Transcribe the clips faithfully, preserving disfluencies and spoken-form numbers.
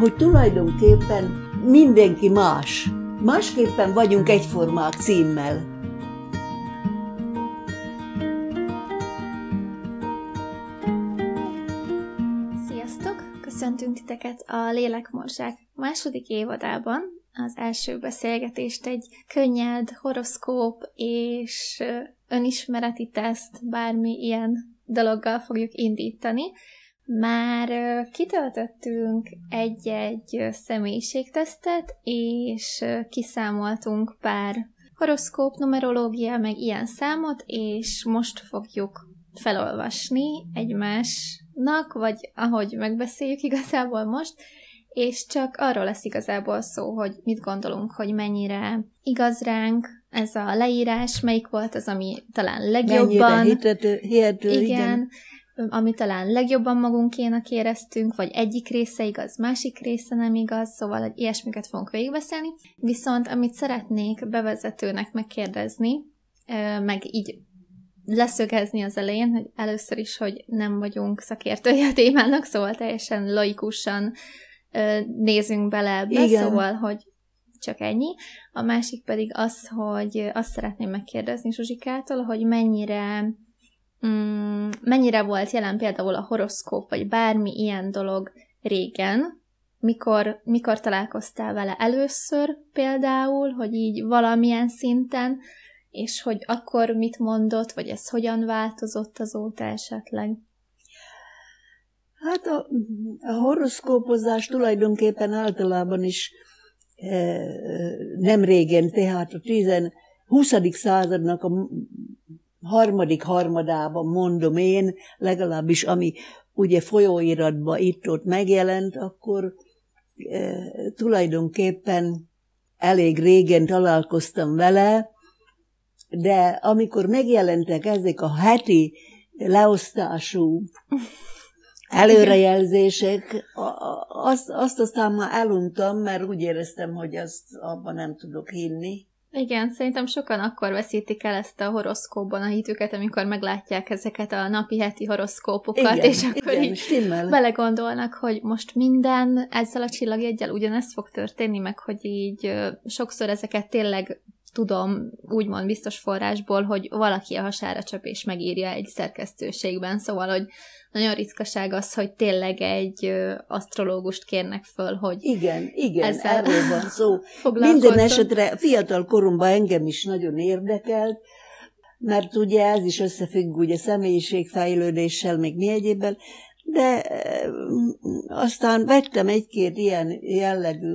hogy tulajdonképpen mindenki más. Másképpen vagyunk egyformák címmel. Sziasztok! Köszöntünk titeket a Lélekmorzsák második évadában. Az első beszélgetést egy könnyed horoszkóp és önismereti teszt, bármi ilyen dologgal fogjuk indítani. Már kitöltöttünk egy-egy személyiségtesztet, és kiszámoltunk pár horoszkóp, numerológia, meg ilyen számot, és most fogjuk felolvasni egymásnak, vagy ahogy megbeszéljük igazából most, és csak arról lesz igazából szó, hogy mit gondolunk, hogy mennyire igaz ránk ez a leírás, melyik volt az, ami talán legjobban... Mennyire hihető, hihető, igen. igen. Ami talán legjobban magunkénak éreztünk, vagy egyik része igaz, másik része nem igaz, szóval ilyesmiket fogunk végigbeszélni. Viszont amit szeretnék bevezetőnek megkérdezni, meg így leszögezni az elején, hogy először is, hogy nem vagyunk szakértői a témának, szóval teljesen laikusan nézünk bele ebbe, igen. Szóval, hogy csak ennyi. A másik pedig az, hogy azt szeretném megkérdezni Zsuzsikától, hogy mennyire... Mm, mennyire volt jelen például a horoszkóp, vagy bármi ilyen dolog régen, mikor, mikor találkoztál vele először például, hogy így valamilyen szinten, és hogy akkor mit mondott, vagy ez hogyan változott azóta esetleg? Hát a, a horoszkópozás tulajdonképpen általában is e, nem régen, tehát a tíz, huszadik századnak a harmadik harmadában, mondom én, legalábbis ami ugye folyóiratban itt-ott megjelent, akkor e, tulajdonképpen elég régen találkoztam vele, de amikor megjelentek ezek a heti leosztású előrejelzések, azt, azt aztán már eluntam, mert úgy éreztem, hogy azt abban nem tudok hinni. Igen, szerintem sokan akkor veszítik el ezt a horoszkópban a hitüket, amikor meglátják ezeket a napi heti horoszkópokat, igen, és akkor igen, így stimmel. Belegondolnak, hogy most minden ezzel a csillagjeggyel ugyanezt fog történni, meg hogy így sokszor ezeket tényleg tudom, úgymond biztos forrásból, hogy valaki a hasára csap és megírja egy szerkesztőségben, szóval, hogy nagyon ritkaság az, hogy tényleg egy asztrológust kérnek föl, hogy igen, igen, erről van szó. Minden esetre fiatal koromban engem is nagyon érdekelt, mert ugye ez is összefügg ugye személyiségfejlődéssel, még mi egyébben, de aztán vettem egy-két ilyen jellegű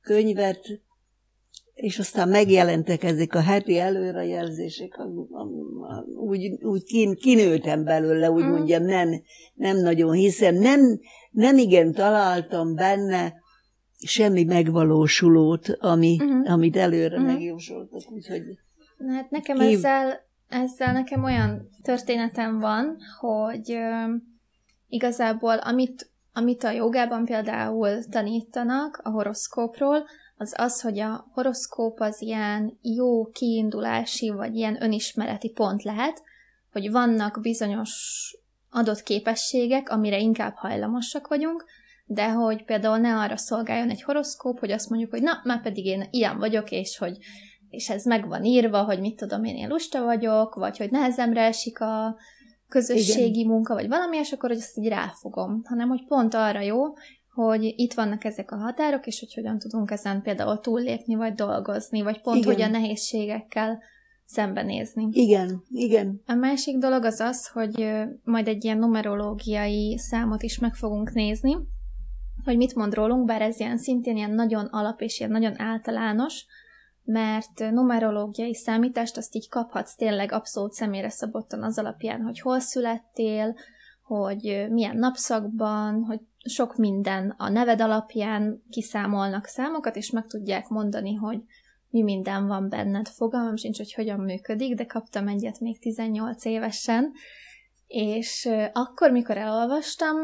könyvet, és aztán megjelentek ezek a heti előrejelzések, úgy, úgy kín, kinőtem belőle, úgy mondjam, nem, nem nagyon hiszem, nem, nem igen találtam benne semmi megvalósulót, ami, uh-huh. amit előre uh-huh. megjósoltak. Úgyhogy hát nekem ki... ezzel, ezzel nekem olyan történetem van, hogy ö, igazából amit, amit a jogában például tanítanak a horoszkópról, az az, hogy a horoszkóp az ilyen jó kiindulási, vagy ilyen önismereti pont lehet, hogy vannak bizonyos adott képességek, amire inkább hajlamosak vagyunk, de hogy például ne arra szolgáljon egy horoszkóp, hogy azt mondjuk, hogy na, már pedig én ilyen vagyok, és hogy és ez meg van írva, hogy mit tudom, én én lusta vagyok, vagy hogy nehezemre esik a közösségi igen. munka, vagy valami, és akkor hogy ezt így ráfogom, hanem hogy pont arra jó, hogy itt vannak ezek a határok, és hogy hogyan tudunk ezen például túllépni, vagy dolgozni, vagy pont igen. hogy a nehézségekkel szembenézni. Igen, igen. A másik dolog az az, hogy majd egy ilyen numerológiai számot is meg fogunk nézni, hogy mit mond rólunk, bár ez ilyen szintén ilyen nagyon alap és ilyen nagyon általános, mert numerológiai számítást azt így kaphatsz tényleg abszolút személyre szabottan az alapján, hogy hol születtél, hogy milyen napszakban, hogy sok minden a neved alapján kiszámolnak számokat, és meg tudják mondani, hogy mi minden van benned. Fogalmam sincs, hogy hogyan működik, de kaptam egyet még tizennyolc évesen, és akkor, mikor elolvastam,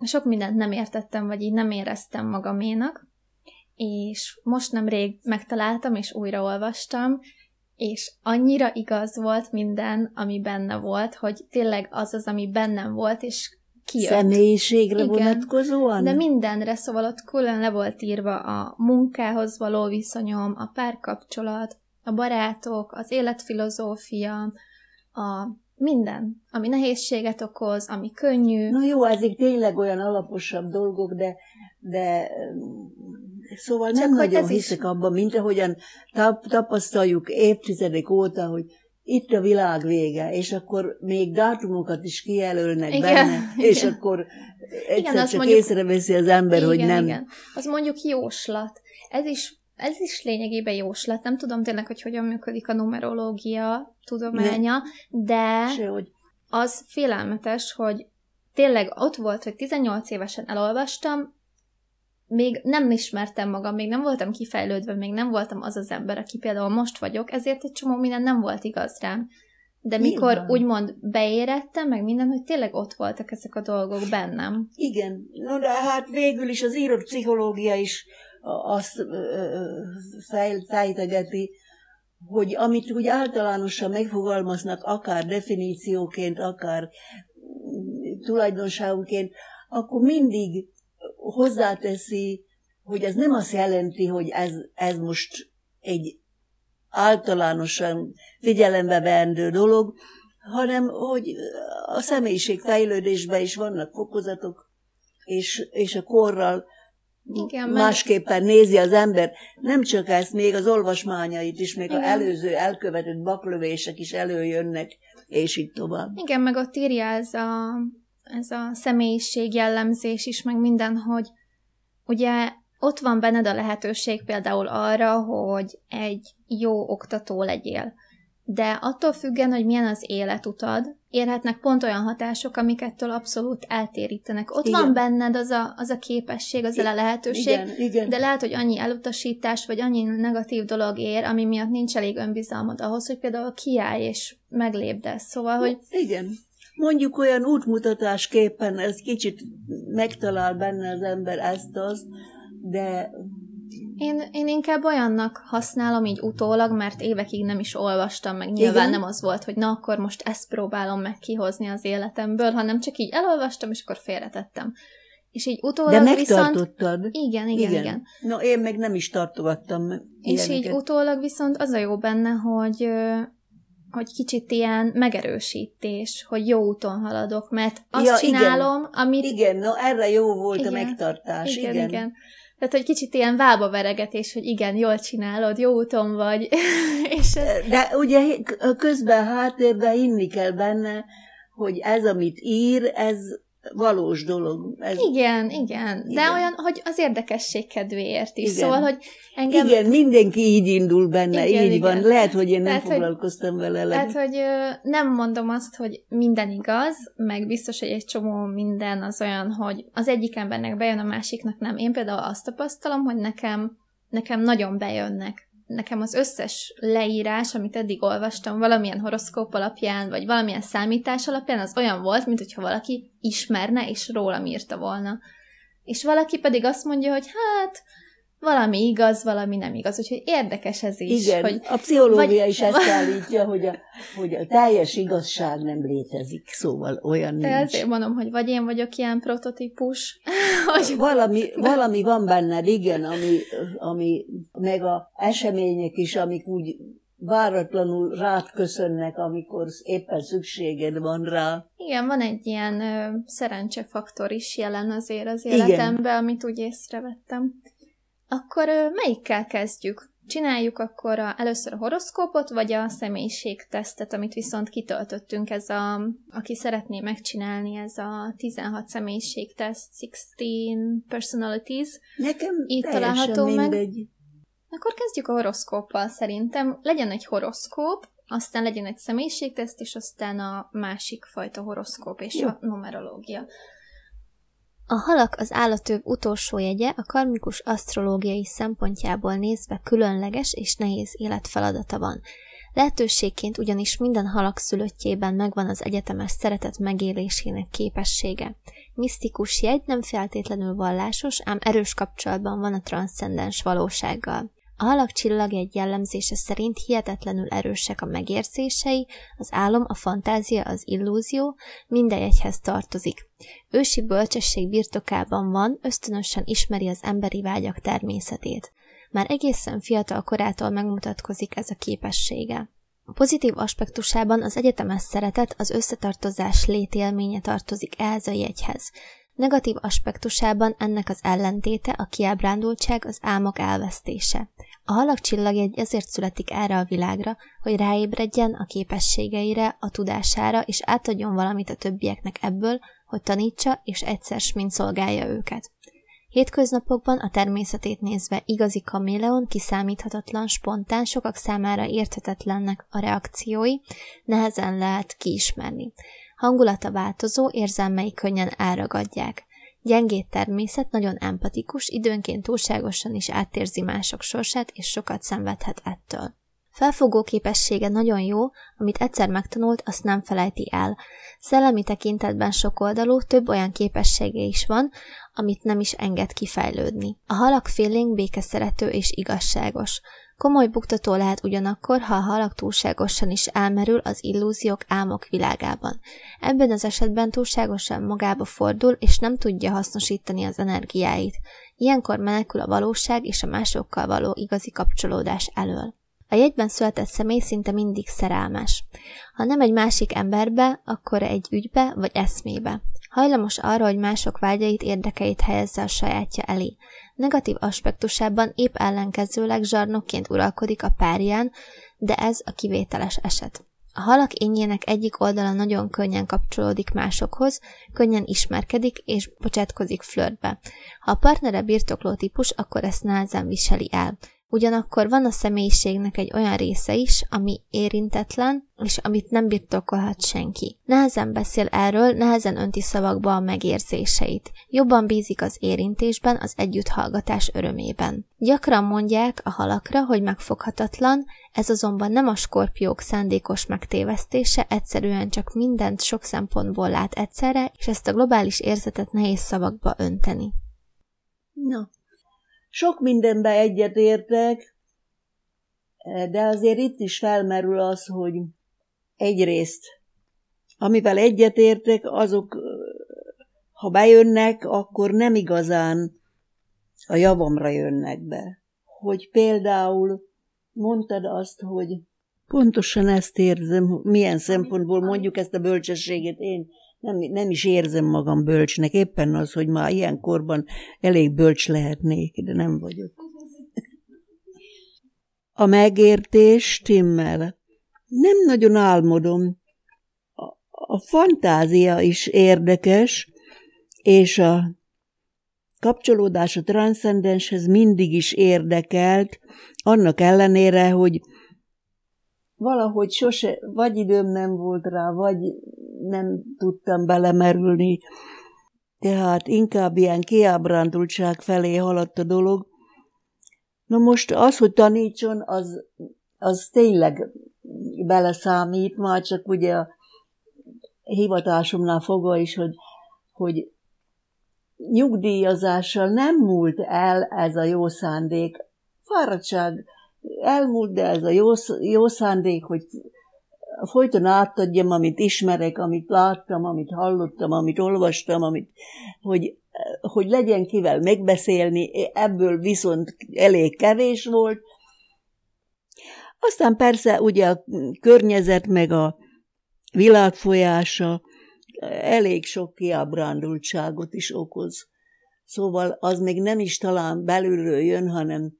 sok mindent nem értettem, vagy így nem éreztem magaménak, és most nemrég megtaláltam, és újraolvastam, és annyira igaz volt minden, ami benne volt, hogy tényleg az az, ami bennem volt, és kijött. Személyiségre igen, vonatkozóan? De mindenre, szóval ott külön le volt írva a munkához való viszonyom, a párkapcsolat, a barátok, az életfilozófia, a minden, ami nehézséget okoz, ami könnyű. Na jó, ezek tényleg olyan alaposabb dolgok, de, de szóval nem csak nagyon hiszek is... abban, mint ahogyan tap, tapasztaljuk évtizedek óta, hogy itt a világ vége, és akkor még dátumokat is kijelölnek igen, benne, igen. És akkor egyszer igen, csak mondjuk, észreveszi az ember, igen, hogy nem. Igen. Az mondjuk jóslat. Ez is, ez is lényegében jóslat. Nem tudom tényleg, hogy hogyan működik a numerológia tudománya, ne. De sehogy. Az félelmetes, hogy tényleg ott volt, hogy tizennyolc évesen elolvastam, még nem ismertem magam, még nem voltam kifejlődve, még nem voltam az az ember, aki például most vagyok, ezért egy csomó minden nem volt igaz rám. De mikor igen, úgymond beérettem, meg minden, hogy tényleg ott voltak ezek a dolgok bennem. Igen. No, de hát végül is az írott pszichológia is azt fejtegeti, hogy amit úgy általánosan megfogalmaznak, akár definícióként, akár tulajdonságunként, akkor mindig hozzáteszi, hogy ez nem azt jelenti, hogy ez, ez most egy általánosan figyelembe veendő dolog, hanem hogy a személyiségfejlődésben is vannak fokozatok, és, és a korral igen, másképpen mert... nézi az ember. Nem csak ezt, még az olvasmányait is, még igen, az előző elkövetett baklövések is előjönnek, és így tovább. Igen, meg ott írja ez a... ez a személyiség jellemzés is, meg minden, hogy ugye ott van benned a lehetőség például arra, hogy egy jó oktató legyél. De attól függően, hogy milyen az életutad, érhetnek pont olyan hatások, amik ettől abszolút eltérítenek. Ott igen, van benned az a, az a képesség, az I- a lehetőség, igen, igen, de lehet, hogy annyi elutasítás, vagy annyi negatív dolog ér, ami miatt nincs elég önbizalmad ahhoz, hogy például kiállj és meglépd ezt. Szóval, hogy... igen. Mondjuk olyan útmutatásképpen, ez kicsit megtalál benne az ember ezt-azt, de... Én, én inkább olyannak használom így utólag, mert évekig nem is olvastam, meg nyilván igen, nem az volt, hogy na akkor most ezt próbálom meg kihozni az életemből, hanem csak így elolvastam, és akkor félretettem. És így utólag viszont... De megtartottad. Viszont... Igen, igen, igen, igen. Na én meg nem is tartogattam ilyeneket. És így utólag viszont az a jó benne, hogy... hogy kicsit ilyen megerősítés, hogy jó úton haladok, mert azt ja, csinálom, igen, amit... Igen, no, erre jó volt igen, a megtartás. Igen, igen, igen. Tehát, hogy kicsit ilyen vába veregetés, hogy igen, jól csinálod, jó úton vagy. És ez... De ugye közben háttérben hinni kell benne, hogy ez, amit ír, ez valós dolog. Ez... Igen, igen, de igen, olyan, hogy az érdekesség kedvéért is. Igen. Szóval, hogy engem... Igen, mindenki így indul benne, igen, így igen, van. Lehet, hogy én nem tehát, foglalkoztam vele. Tehát, hogy nem mondom azt, hogy minden igaz, meg biztos, hogy egy csomó minden az olyan, hogy az egyik embernek bejön, a másiknak nem. Én például azt tapasztalom, hogy nekem, nekem nagyon bejönnek. Nekem az összes leírás, amit eddig olvastam, valamilyen horoszkóp alapján, vagy valamilyen számítás alapján, az olyan volt, mint hogyha valaki ismerne, és rólam írta volna. És valaki pedig azt mondja, hogy hát, valami igaz, valami nem igaz. Úgyhogy érdekes ez is. Igen, hogy a pszichológia vagy... is ezt állítja, hogy a, hogy a teljes igazság nem létezik, szóval olyan nincs. De azért mondom, hogy vagy én vagyok ilyen prototípus. Hogy... Valami, valami van benned, igen, ami, ami meg az események is, amik úgy váratlanul rád köszönnek, amikor éppen szükséged van rá. Igen, van egy ilyen ö, szerencsefaktor is jelen azért az életemben, igen, amit úgy észrevettem. Akkor melyikkel kezdjük? Csináljuk akkor a, először a horoszkópot, vagy a személyiségtesztet, amit viszont kitöltöttünk, ez a, aki szeretné megcsinálni, ez a tizenhat személyiségteszt, tizenhat personalities. Nekem itt található mindegy. Meg. Akkor kezdjük a horoszkóppal szerintem. Legyen egy horoszkóp, aztán legyen egy személyiségteszt, és aztán a másik fajta horoszkóp és jó, a numerológia. A halak az állatöv utolsó jegye a karmikus asztrológiai szempontjából nézve különleges és nehéz életfeladata van. Lehetőségként ugyanis minden halak szülöttjében megvan az egyetemes szeretet megélésének képessége. Misztikus jegy, nem feltétlenül vallásos, ám erős kapcsolatban van a transzcendens valósággal. A halak csillagjegy jellemzése szerint hihetetlenül erősek a megérzései, az álom, a fantázia, az illúzió, minden egyhez tartozik. Ősi bölcsesség birtokában van, ösztönösen ismeri az emberi vágyak természetét. Már egészen fiatal korától megmutatkozik ez a képessége. A pozitív aspektusában az egyetemes szeretet, az összetartozás létélménye tartozik ehhez a jegyhez. Negatív aspektusában ennek az ellentéte a kiábrándultság, az álmok elvesztése. A halak csillagjegy ezért születik erre a világra, hogy ráébredjen a képességeire, a tudására, és átadjon valamit a többieknek ebből, hogy tanítsa és egyszer s mind szolgálja őket. Hétköznapokban a természetét nézve igazi kaméleon, kiszámíthatatlan, spontán, sokak számára érthetetlennek a reakciói, nehezen lehet kiismerni. Hangulata változó, érzelmei könnyen elragadják. Gyengéd természet, nagyon empatikus, időnként túlságosan is átérzi mások sorsát, és sokat szenvedhet ettől. Felfogó képessége nagyon jó, amit egyszer megtanult, azt nem felejti el. Szellemi tekintetben sokoldalú, több olyan képessége is van, amit nem is enged kifejlődni. A halak félénk békeszerető és igazságos. Komoly buktató lehet ugyanakkor, ha a halak túlságosan is elmerül az illúziók, álmok világában. Ebben az esetben túlságosan magába fordul, és nem tudja hasznosítani az energiáit. Ilyenkor menekül a valóság és a másokkal való igazi kapcsolódás elől. A jegyben született személy szinte mindig szerelmes. Ha nem egy másik emberbe, akkor egy ügybe vagy eszmébe. Hajlamos arra, hogy mások vágyait, érdekeit helyezze a sajátja elé. Negatív aspektusában épp ellenkezőleg zsarnokként uralkodik a párján, de ez a kivételes eset. A halak énjének egyik oldala nagyon könnyen kapcsolódik másokhoz, könnyen ismerkedik és bocsátkozik flörtbe. Ha a partnere birtokló típus, akkor ezt nehezen viseli el. Ugyanakkor van a személyiségnek egy olyan része is, ami érintetlen, és amit nem birtokolhat senki. Nehezen beszél erről, nehezen önti szavakba a megérzéseit. Jobban bízik az érintésben, az együtthallgatás örömében. Gyakran mondják a halakra, hogy megfoghatatlan, ez azonban nem a skorpiók szándékos megtévesztése, egyszerűen csak mindent sok szempontból lát egyszerre, és ezt a globális érzetet nehéz szavakba önteni. No. Sok mindenben egyetértek, de azért itt is felmerül az, hogy egyrészt, amivel egyetértek, azok, ha bejönnek, akkor nem igazán a javamra jönnek be. Hogy például mondtad azt, hogy pontosan ezt érzem, milyen szempontból mondjuk ezt a bölcsességet én, Nem, nem is érzem magam bölcsnek, éppen az, hogy már ilyen korban elég bölcs lehetnék, de nem vagyok. A megértés stimmel. Nem nagyon álmodom. A, a fantázia is érdekes, és a kapcsolódás a transzcendenshez mindig is érdekelt, annak ellenére, hogy valahogy sose, vagy időm nem volt rá, vagy nem tudtam belemerülni. Tehát inkább ilyen kiábrándultság felé haladt a dolog. Na most az, hogy tanítson, az, az tényleg beleszámít, már csak ugye a hivatásomnál fogva is, hogy, hogy nyugdíjazással nem múlt el ez a jó szándék. Fáradtság elmúlt, de ez a jó, jó szándék, hogy folyton átadjam, amit ismerek, amit láttam, amit hallottam, amit olvastam, amit, hogy, hogy legyen kivel megbeszélni, ebből viszont elég kevés volt. Aztán persze ugye a környezet meg a világ folyása elég sok kiábrándultságot is okoz. Szóval az még nem is talán belülről jön, hanem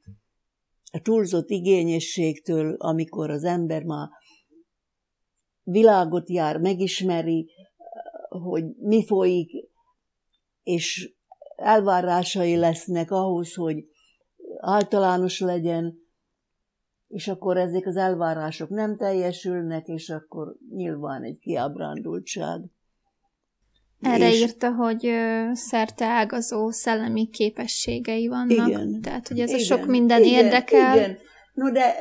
a túlzott igényességtől, amikor az ember már világot jár, megismeri, hogy mi folyik, és elvárásai lesznek ahhoz, hogy általános legyen, és akkor ezek az elvárások nem teljesülnek, és akkor nyilván egy kiábrándultság. Erre és... írta, hogy szerteágazó szellemi képességei vannak. Igen. Tehát, hogy ez igen, a sok minden igen, érdekel. Igen. No, de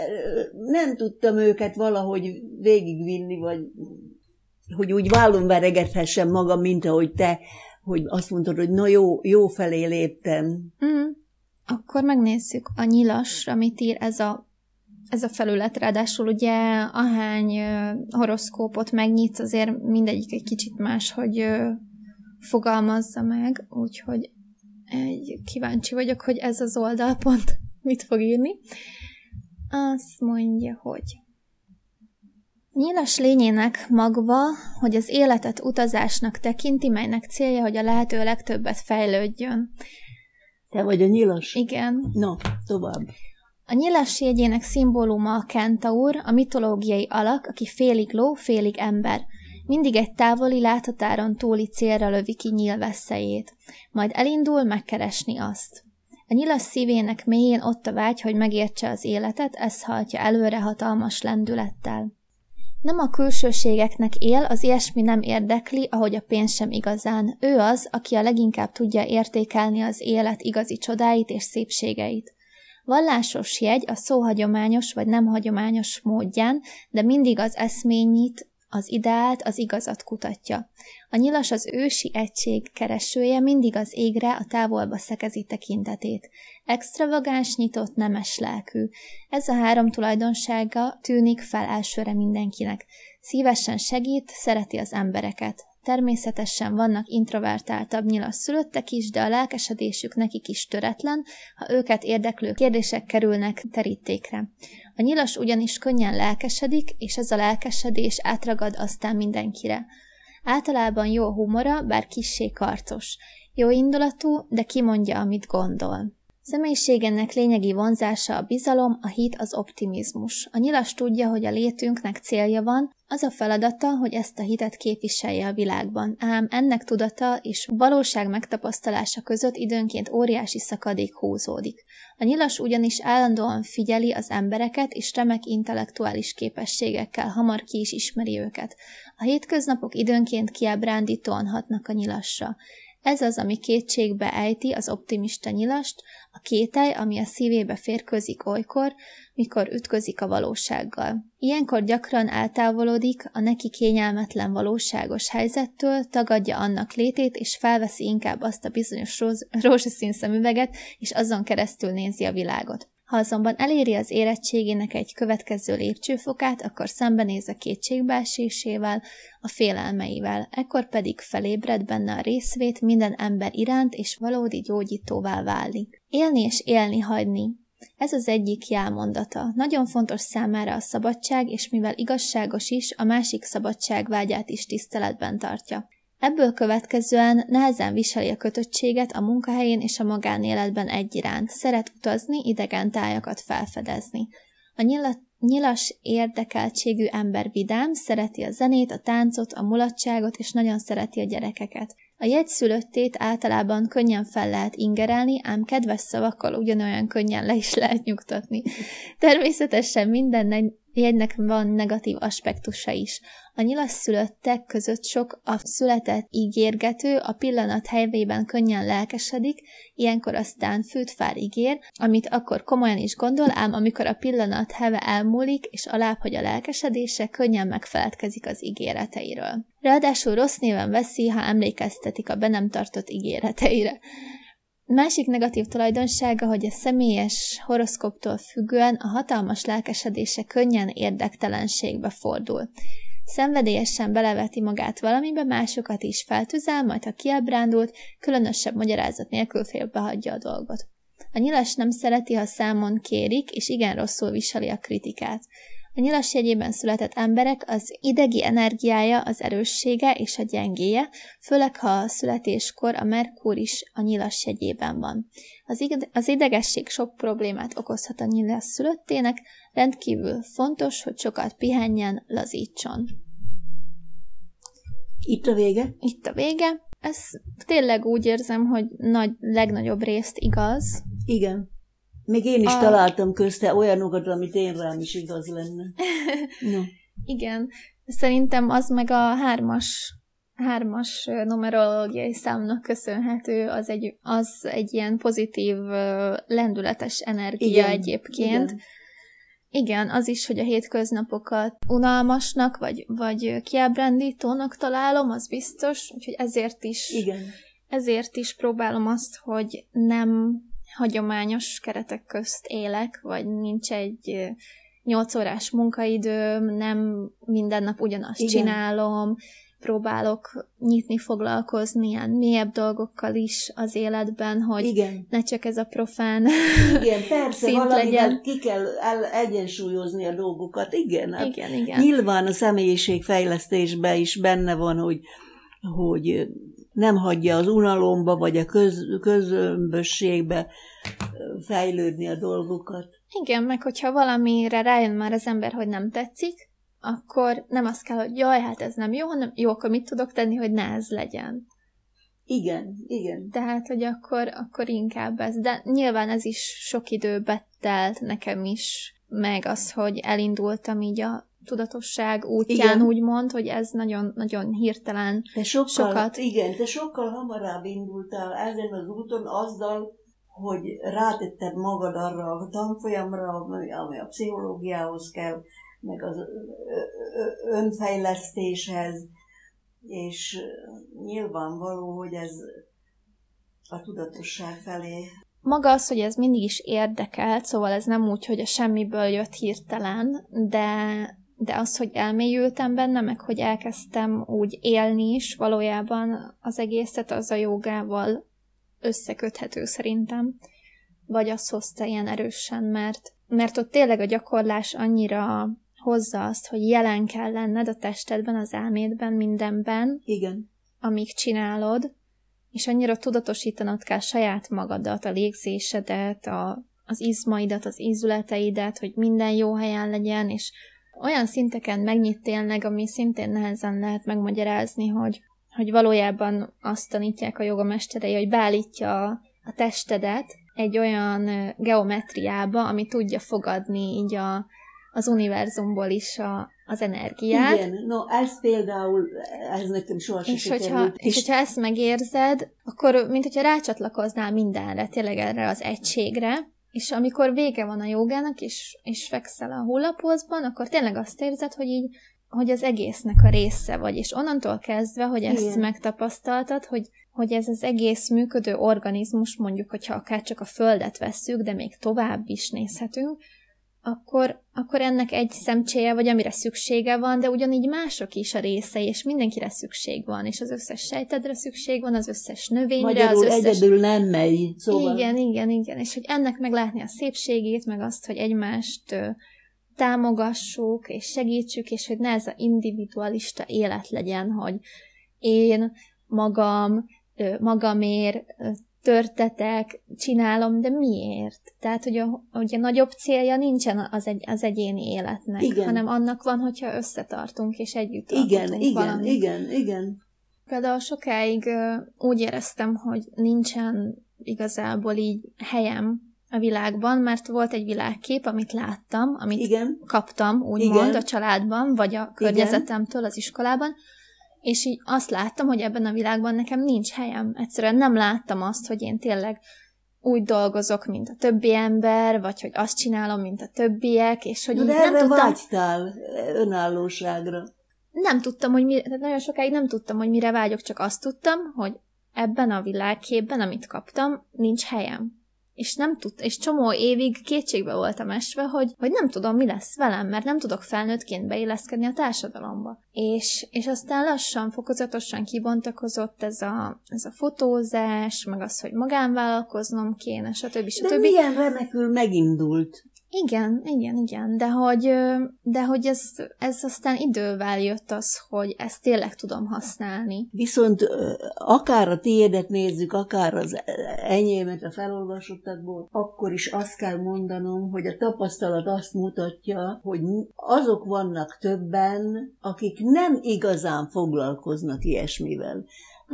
nem tudtam őket valahogy végigvinni, vagy hogy úgy vállon veregethessem magam, mint ahogy te, hogy azt mondtad, hogy na jó, jó felé léptem. Mm. Akkor megnézzük a nyilas, amit ír ez a, ez a felület. Ráadásul ugye ahány horoszkópot megnyitsz, azért mindegyik egy kicsit más, hogy fogalmazza meg, úgyhogy kíváncsi vagyok, hogy ez az oldalpont mit fog írni. Azt mondja, hogy nyilas lényének magva, hogy az életet utazásnak tekinti, melynek célja, hogy a lehető legtöbbet fejlődjön. Te vagy a nyilas? Igen. No, tovább. A nyilas jegyének szimbóluma a kentaur, a mitológiai alak, aki félig ló, félig ember. Mindig egy távoli, láthatáron túli célra lövi ki nyilvesszejét. Majd elindul megkeresni azt. A nyilas szívének mélyén ott a vágy, hogy megértse az életet, ez hajtja előre hatalmas lendülettel. Nem a külsőségeknek él, az ilyesmi nem érdekli, ahogy a pénz sem igazán. Ő az, aki a leginkább tudja értékelni az élet igazi csodáit és szépségeit. Vallásos jegy a szó hagyományos vagy nem hagyományos módján, de mindig az eszményit, az ideált, az igazat kutatja. A nyilas az ősi egység keresője, mindig az égre, a távolba szekezi tekintetét. Extravagáns, nyitott, nemes lelkű. Ez a három tulajdonsága tűnik fel elsőre mindenkinek. Szívesen segít, szereti az embereket. Természetesen vannak introvertáltabb nyilas szülöttek is, de a lelkesedésük nekik is töretlen, ha őket érdeklő kérdések kerülnek terítékre. A nyilas ugyanis könnyen lelkesedik, és ez a lelkesedés átragad aztán mindenkire. Általában jó humora, bár kissé karcos. Jó indulatú, de kimondja, amit gondol. Személyiségének lényegi vonzása a bizalom, a hit, az optimizmus. A nyilas tudja, hogy a létünknek célja van, az a feladata, hogy ezt a hitet képviselje a világban, ám ennek tudata és valóság megtapasztalása között időnként óriási szakadék húzódik. A nyilas ugyanis állandóan figyeli az embereket, és remek intellektuális képességekkel hamar ki is ismeri őket. A hétköznapok időnként kiábrándítóan hatnak a nyilasra. Ez az, ami kétségbe ejti az optimista nyilast, a kételj, ami a szívébe férkőzik olykor, mikor ütközik a valósággal. Ilyenkor gyakran eltávolodik a neki kényelmetlen valóságos helyzettől, tagadja annak létét, és felveszi inkább azt a bizonyos róz- rózsaszín szemüveget, és azon keresztül nézi a világot. Ha azonban eléri az érettségének egy következő lépcsőfokát, akkor szembenéz a kétségbeesésével, a félelmeivel, ekkor pedig felébred benne a részvét minden ember iránt, és valódi gyógyítóvá válik. Élni és élni hagyni. Ez az egyik jelmondata. Nagyon fontos számára a szabadság, és mivel igazságos is, a másik szabadságvágyát is tiszteletben tartja. Ebből következően nehezen viseli a kötöttséget a munkahelyén és a magánéletben egyaránt. Szeret utazni, idegen tájakat felfedezni. A nyilat, nyilas érdekeltségű ember vidám, szereti a zenét, a táncot, a mulatságot, és nagyon szereti a gyerekeket. A jegyszülöttét általában könnyen fel lehet ingerelni, ám kedves szavakkal ugyanolyan könnyen le is lehet nyugtatni. Természetesen minden negy- jegynek van negatív aspektusa is. A nyilas szülöttek között sok a született ígérgető, a pillanat helyében könnyen lelkesedik, ilyenkor aztán fűt fár ígér, amit akkor komolyan is gondol, ám amikor a pillanat heve elmúlik, és alábbhagy a lelkesedése, könnyen megfeledkezik az ígéreteiről. Ráadásul rossz néven veszi, ha emlékeztetik a be nem tartott ígéreteire. Másik negatív tulajdonsága, hogy a személyes horoszkóptól függően a hatalmas lelkesedése könnyen érdektelenségbe fordul. Szenvedélyesen beleveti magát valamibe, másokat is feltüzel, majd ha kiábrándult, különösebb magyarázat nélkül félbehagyja a dolgot. A nyilas nem szereti, ha számon kérik, és igen rosszul viseli a kritikát. A nyilas jegyében született emberek az idegi energiája, az erőssége és a gyengéje, főleg ha a születéskor a Merkúr is a nyilas jegyében van. Az, ide- az idegesség sok problémát okozhat a nyilas szülöttének, rendkívül fontos, hogy sokat pihenjen, lazítson. Itt a vége? Itt a vége. Ez tényleg úgy érzem, hogy nagy, legnagyobb részt igaz. Igen. Még én is a... találtam közte olyanokat, amit én rám is igaz lenne. No. Igen. Szerintem az meg a hármas, hármas numerológiai számnak köszönhető, az egy, az egy ilyen pozitív, lendületes energia. Igen. Egyébként. Igen. Igen, az is, hogy a hétköznapokat unalmasnak, vagy, vagy kiábrándítónak találom, az biztos, úgyhogy ezért is, Igen. ezért is próbálom azt, hogy nem... hagyományos keretek közt élek, vagy nincs egy nyolc órás munkaidőm, nem minden nap ugyanazt Igen. csinálom, próbálok nyitni, foglalkozni ilyen mélyebb dolgokkal is az életben, hogy Igen. ne csak ez a profán Igen, persze, valamivel ki kell egyensúlyozni a dolgokat. Igen, hát igen, igen. Nyilván a személyiségfejlesztésben is benne van, hogy, hogy nem hagyja az unalomba, vagy a köz, közömbösségbe fejlődni a dolgokat. Igen, meg hogyha valamire rájön már az ember, hogy nem tetszik, akkor nem azt kell, hogy jaj, hát ez nem jó, hanem jó, akkor mit tudok tenni, hogy ne ez legyen. Igen, igen. Tehát, hogy akkor, akkor inkább ez. De nyilván ez is sok időbe telt nekem is, meg az, hogy elindultam így a tudatosság útján, igen. úgymond, hogy ez nagyon-nagyon hirtelen te sokkal, sokat... Igen, te sokkal hamarabb indultál ezen az úton azzal, hogy rátetted magad arra a tanfolyamra, ami a pszichológiához kell, meg az önfejlesztéshez, és nyilvánvaló, hogy ez a tudatosság felé. Maga az, hogy ez mindig is érdekelt, szóval ez nem úgy, hogy a semmiből jött hirtelen, de, de az, hogy elmélyültem benne, meg hogy elkezdtem úgy élni is valójában az egészet, az a jogával összeköthető szerintem. Vagy az hozta ilyen erősen, mert, mert ott tényleg a gyakorlás annyira hozza azt, hogy jelen kell lenned a testedben, az elmédben, mindenben, Igen. amíg csinálod, és annyira tudatosítanod kell saját magadat, a légzésedet, a, az izmaidat, az ízületeidet, hogy minden jó helyen legyen, és olyan szinteken megnyit tényleg, ami szintén nehezen lehet megmagyarázni, hogy, hogy valójában azt tanítják a joga mesterei, hogy beállítja a, a testedet egy olyan geometriába, ami tudja fogadni így a, az univerzumból is a, az energiát. Igen, no, ez például, ez nekem sohasem sikerült. És, és hogyha ezt megérzed, akkor mint hogyha rácsatlakoznál mindenre, tényleg erre az egységre, és amikor vége van a jogának, és, és fekszel a hullapózban, akkor tényleg azt érzed, hogy így, hogy az egésznek a része vagy, és onnantól kezdve, hogy ezt Igen. megtapasztaltad, hogy hogy ez az egész működő organizmus, mondjuk, hogyha akár csak a Földet vesszük, de még tovább is nézhetünk, akkor, akkor ennek egy szemcséje, vagy amire szüksége van, de ugyanígy mások is a része, és mindenkire szükség van, és az összes sejtedre szükség van, az összes növényre, Magyarul az összes... egyedül nem megy, szóval... Igen, igen, igen, és hogy ennek meglátni a szépségét, meg azt, hogy egymást támogassuk, és segítsük, és hogy ne ez az individualista élet legyen, hogy én magam, magamért törtetek, csinálom, de miért? Tehát, hogy a, hogy a nagyobb célja nincsen az, egy, az egyéni életnek, igen. hanem annak van, hogyha összetartunk, és együtt alkotunk igen, valamit. Igen, igen, igen. Például sokáig úgy éreztem, hogy nincsen igazából így helyem a világban, mert volt egy világkép, amit láttam, amit igen. kaptam, úgymond a családban, vagy a környezetemtől, az iskolában, és így azt láttam, hogy ebben a világban nekem nincs helyem. Egyszerűen nem láttam azt, hogy én tényleg úgy dolgozok, mint a többi ember, vagy hogy azt csinálom, mint a többiek, és hogy de nem erre tudtam... vágytál önállóságra. Nem tudtam, hogy mire... Nagyon sokáig nem tudtam, hogy mire vágyok, csak azt tudtam, hogy ebben a világképben, amit kaptam, nincs helyem. És nem tudtam, és csomó évig kétségbe voltam esve, hogy, hogy nem tudom, mi lesz velem, mert nem tudok felnőttként beilleszkedni a társadalomba. És, és aztán lassan, fokozatosan kibontakozott ez a, ez a fotózás, meg az, hogy magánvállalkoznom kéne, stb. stb. De milyen remekül megindult. Igen, igen, igen, de hogy, de hogy ez, ez aztán idővel jött az, hogy ezt tényleg tudom használni. Viszont akár a tiédet nézzük, akár az enyémet a felolvasottakból, akkor is azt kell mondanom, hogy a tapasztalat azt mutatja, hogy azok vannak többen, akik nem igazán foglalkoznak ilyesmivel.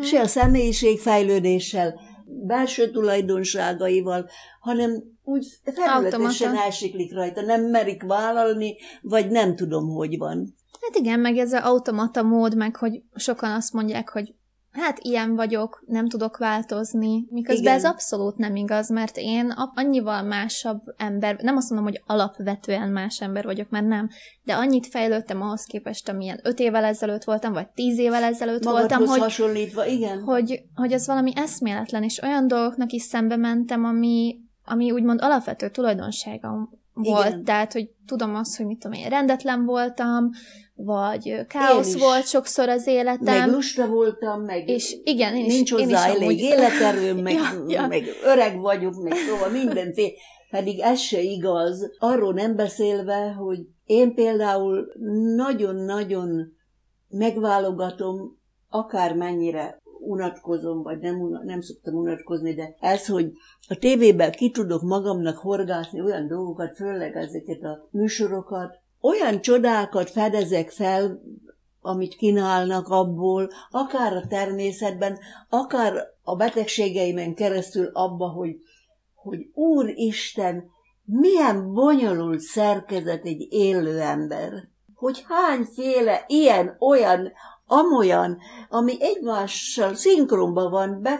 Se a személyiségfejlődéssel, belső tulajdonságaival, hanem úgy felületesen elsiklik rajta, nem merik vállalni, vagy nem tudom, hogy van. Hát igen, meg ez az automata mód, meg hogy sokan azt mondják, hogy hát ilyen vagyok, nem tudok változni, miközben igen. ez abszolút nem igaz, mert én annyival másabb ember, nem azt mondom, hogy alapvetően más ember vagyok, mert nem, de annyit fejlődtem ahhoz képest, amilyen öt évvel ezelőtt voltam, vagy tíz évvel ezelőtt Magadhoz voltam, hogy, hasonlítva, igen. Hogy, hogy az valami eszméletlen, és olyan dolgoknak is szembe mentem, ami ami úgymond alapvető tulajdonságom volt. Igen. Tehát, hogy tudom azt, hogy mit tudom én, rendetlen voltam, vagy káosz volt sokszor az életem. Meg lusta voltam, meg és igen, én nincs is, hozzá elég amúgy... életerőm, meg, ja, ja. meg öreg vagyok, meg szóval mindenféle. Pedig ez se igaz. Arról nem beszélve, hogy én például nagyon-nagyon megválogatom, akármennyire unatkozom, vagy nem, unat, nem szoktam unatkozni, de ez, hogy a tévében ki tudok magamnak horgászni olyan dolgokat, főleg ezeket a műsorokat, olyan csodákat fedezek fel, amit kínálnak abból, akár a természetben, akár a betegségeimen keresztül abba, hogy, hogy úristen, milyen bonyolult szerkezet egy élő ember. Hogy hányféle ilyen, olyan, amolyan, ami egymással szinkronban van, be,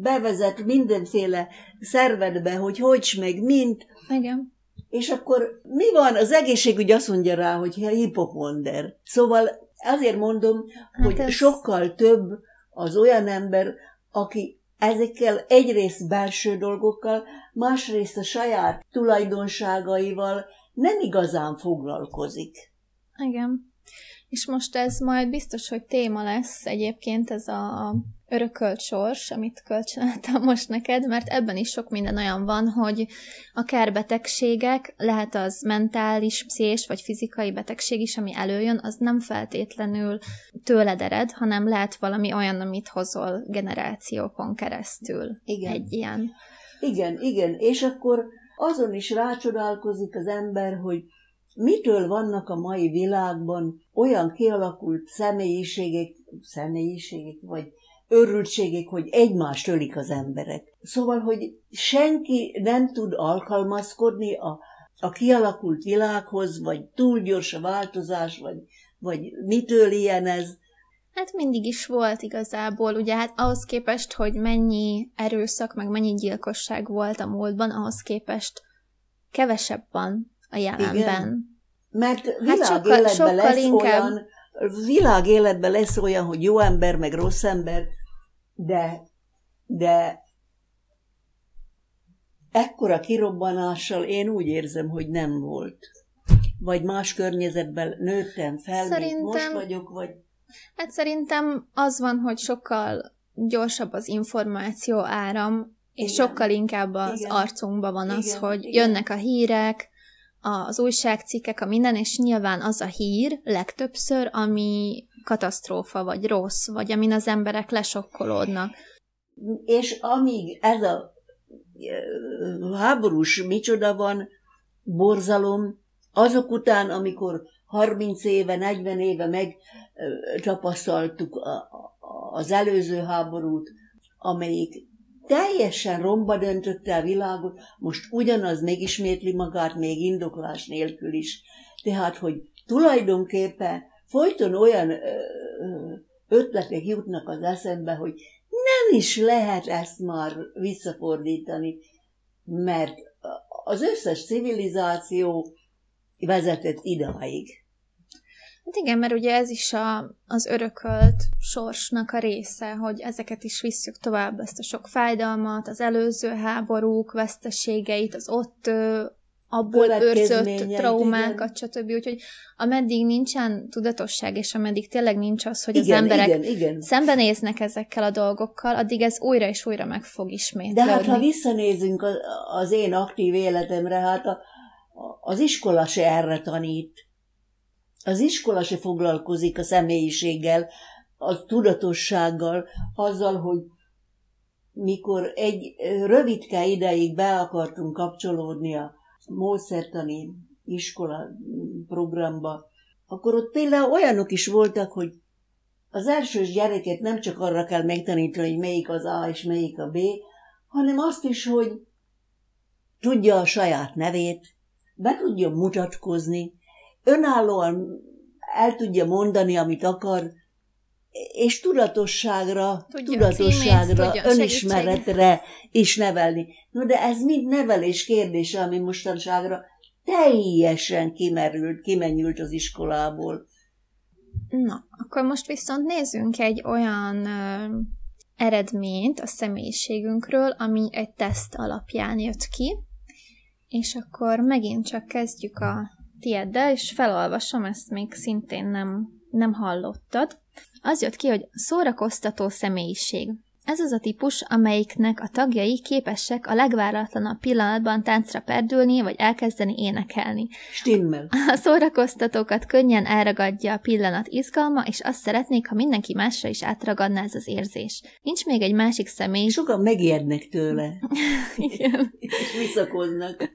bevezet mindenféle szervedbe, hogy hogys meg mint. Igen. És akkor mi van? Az egészségügy azt mondja rá, hogy hipochonder. Szóval azért mondom, hát hogy ez... sokkal több az olyan ember, aki ezekkel egyrészt belső dolgokkal, másrészt a saját tulajdonságaival nem igazán foglalkozik. Igen. És most ez majd biztos, hogy téma lesz egyébként ez a örökölt sors, amit kölcsönáltam most neked, mert ebben is sok minden olyan van, hogy akár betegségek, lehet az mentális, pszichés vagy fizikai betegség is, ami előjön, az nem feltétlenül tőled ered, hanem lehet valami olyan, amit hozol generációkon keresztül. Igen. Egy ilyen. Igen, igen. És akkor azon is rácsodálkozik az ember, hogy mitől vannak a mai világban olyan kialakult személyiségek, személyiségek vagy örültségek, hogy egymást ölik az emberek. Szóval, hogy senki nem tud alkalmazkodni a, a kialakult világhoz, vagy túl gyors a változás, vagy, vagy mitől ilyen ez. Hát mindig is volt igazából, ugye hát ahhoz képest, hogy mennyi erőszak, meg mennyi gyilkosság volt a múltban, ahhoz képest kevesebb van a jelenben. Igen. Mert világéletben hát sokkal, sokkal lesz inkább... olyan, világéletben lesz olyan, hogy jó ember, meg rossz ember, de, de ekkora kirobbanással én úgy érzem, hogy nem volt. Vagy más környezetben nőttem fel, szerintem, most vagyok, vagy... Hát szerintem az van, hogy sokkal gyorsabb az információ áram, és igen, sokkal inkább az igen, arcunkban van az, igen, hogy igen, jönnek a hírek, az újságcikkek, a minden, és nyilván az a hír legtöbbször, ami katasztrófa, vagy rossz, vagy amin az emberek lesokkolódnak. És amíg ez a háborús micsoda van, borzalom, azok után, amikor harminc éve, negyven éve megtapasztaltuk az előző háborút, amelyik teljesen romba döntötte a világot, most ugyanaz megismétli magát, még indoklás nélkül is. Tehát, hogy tulajdonképpen folyton olyan ötletek jutnak az eszembe, hogy nem is lehet ezt már visszafordítani, mert az összes civilizáció vezetett idáig. Hát igen, mert ugye ez is a, az örökölt sorsnak a része, hogy ezeket is visszük tovább, ezt a sok fájdalmat, az előző háborúk veszteségeit, az ott abból őrzött traumákat, stb. Úgyhogy ameddig nincsen tudatosság, és ameddig tényleg nincs az, hogy igen, az emberek igen, igen. szembenéznek ezekkel a dolgokkal, addig ez újra és újra meg fog ismétlődni. De hát ha visszanézünk az én aktív életemre, hát a, az iskola se erre tanít. Az iskola se foglalkozik a személyiséggel, a tudatossággal, azzal, hogy mikor egy rövidke ideig be akartunk kapcsolódni a módszertani iskola programba, akkor ott például olyanok is voltak, hogy az elsős gyereket nem csak arra kell megtanítani, hogy melyik az A és melyik a B, hanem azt is, hogy tudja a saját nevét, be tudja mutatkozni, önállóan el tudja mondani, amit akar, és tudatosságra, tudja, tudatosságra, címét, tudja, önismeretre is nevelni. No, de ez mind nevelés kérdése, ami mostanságra teljesen kimerült, kimenyült az iskolából. Na, akkor most viszont nézzünk egy olyan eredményt a személyiségünkről, ami egy teszt alapján jött ki, és akkor megint csak kezdjük a tieddel, és felolvasom, ezt még szintén nem, nem hallottad. Az jött ki, hogy szórakoztató személyiség. Ez az a típus, amelyiknek a tagjai képesek a legváratlanabb pillanatban táncra perdülni, vagy elkezdeni énekelni. Stimmel. A szórakoztatókat könnyen elragadja a pillanat izgalma, és azt szeretnék, ha mindenki másra is átragadná ez az érzés. Nincs még egy másik személy... Sokan megijednek tőle. Igen. És visszakoznak.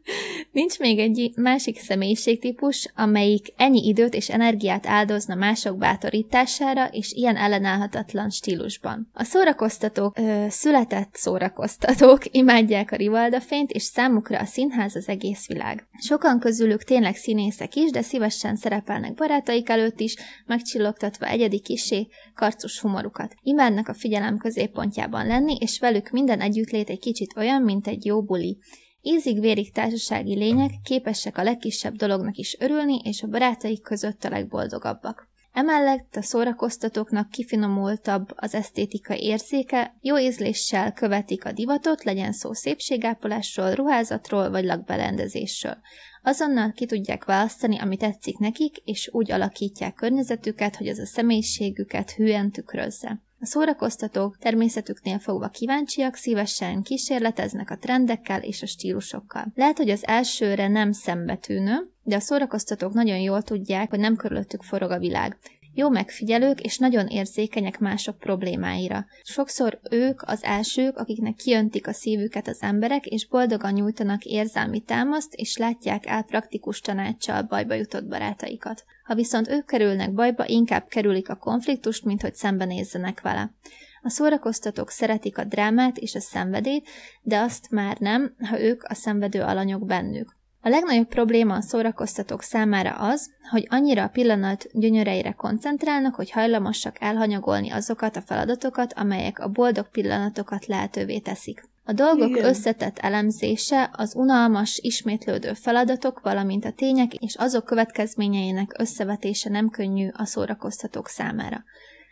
Nincs még egy másik személyiségtípus, amelyik ennyi időt és energiát áldozna mások bátorítására, és ilyen ellenállhatatlan stílusban. A szórakoztató Ö, született szórakoztatók imádják a Rivalda-fényt, és számukra a színház az egész világ. Sokan közülük tényleg színészek is, de szívesen szerepelnek barátaik előtt is, megcsillogtatva egyedi kissé karcos humorukat. Imádnak a figyelem középpontjában lenni, és velük minden együttlét egy kicsit olyan, mint egy jó buli. Ízig-vérig társasági lények, képesek a legkisebb dolognak is örülni, és a barátaik között a legboldogabbak. Emellett a szórakoztatóknak kifinomultabb az esztétika érzéke, jó ízléssel követik a divatot, legyen szó szépségápolásról, ruházatról vagy lakberendezésről. Azonnal ki tudják választani, ami tetszik nekik, és úgy alakítják környezetüket, hogy az a személyiségüket hűen tükrözze. A szórakoztatók természetüknél fogva kíváncsiak, szívesen kísérleteznek a trendekkel és a stílusokkal. Lehet, hogy az elsőre nem szembetűnő, de a szórakoztatók nagyon jól tudják, hogy nem körülöttük forog a világ. Jó megfigyelők és nagyon érzékenyek mások problémáira. Sokszor ők az elsők, akiknek kijöntik a szívüket az emberek, és boldogan nyújtanak érzelmi támaszt, és látják el praktikus tanáccsal bajba jutott barátaikat. Ha viszont ők kerülnek bajba, inkább kerülik a konfliktust, mint hogy szembenézzenek vele. A szórakoztatók szeretik a drámát és a szenvedélyt, de azt már nem, ha ők a szenvedő alanyok bennük. A legnagyobb probléma a szórakoztatók számára az, hogy annyira a pillanat gyönyöreire koncentrálnak, hogy hajlamosak elhanyagolni azokat a feladatokat, amelyek a boldog pillanatokat lehetővé teszik. A dolgok Igen. összetett elemzése, az unalmas, ismétlődő feladatok, valamint a tények és azok következményeinek összevetése nem könnyű a szórakoztatók számára.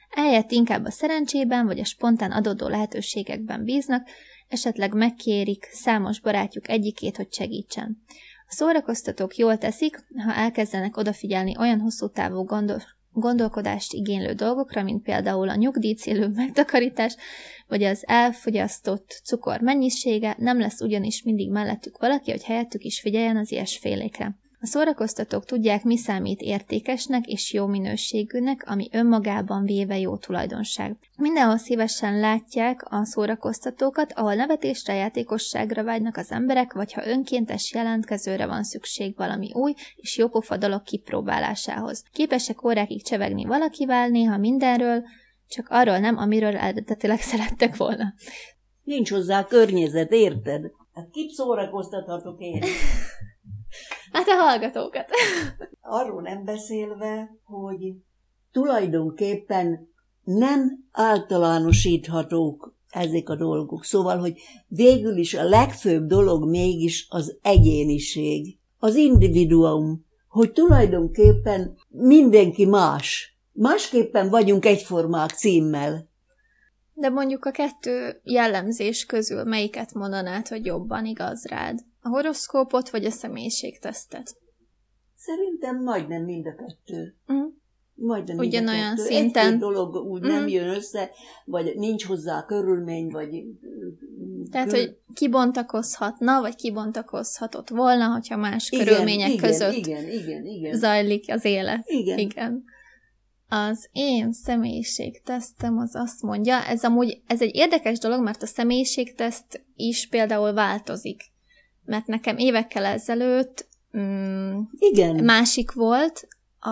Ehelyett inkább a szerencsében vagy a spontán adódó lehetőségekben bíznak, esetleg megkérik számos barátjuk egyikét, hogy segítsen. A szórakoztatók jól teszik, ha elkezdenek odafigyelni olyan hosszú távú gondol- gondolkodást igénylő dolgokra, mint például a nyugdíjcélő megtakarítás, vagy az elfogyasztott cukor mennyisége, nem lesz ugyanis mindig mellettük valaki, hogy helyettük is figyeljen az ilyesfélékre. A szórakoztatók tudják, mi számít értékesnek és jó minőségűnek, ami önmagában véve jó tulajdonság. Mindenhol szívesen látják a szórakoztatókat, ahol nevetésre, játékosságra vágynak az emberek, vagy ha önkéntes jelentkezőre van szükség valami új és jópofa dolog kipróbálásához. Képesek órákig csevegni valakivel, néha mindenről, csak arról nem, amiről eredetileg szerettek volna. Nincs hozzá környezet, érted? Hát kit szórakoztathatok én? Hát a hallgatókat. Arról nem beszélve, hogy tulajdonképpen nem általánosíthatók ezek a dolgok. Szóval, hogy végül is a legfőbb dolog mégis az egyéniség, az individuum, hogy tulajdonképpen mindenki más. Másképpen vagyunk egyformák címmel. De mondjuk a kettő jellemzés közül melyiket mondanád, hogy jobban igaz rád? A horoszkópot vagy a személyiségtesztet? Szerintem majdnem mind a kettő. Mm. Majdnem ugyanolyan mind a kettő. Szinten. Egy-két dolog úgy mm. nem jön össze, vagy nincs hozzá körülmény, vagy... Tehát, körül... hogy kibontakozhatna, vagy kibontakozhatott volna, hogyha más igen, körülmények igen, között igen, igen, igen. zajlik az élet. Igen. igen. Az én személyiségtesztem az azt mondja, ez amúgy ez egy érdekes dolog, mert a személyiségteszt is például változik. Mert nekem évekkel ezelőtt mm, Igen. másik volt a,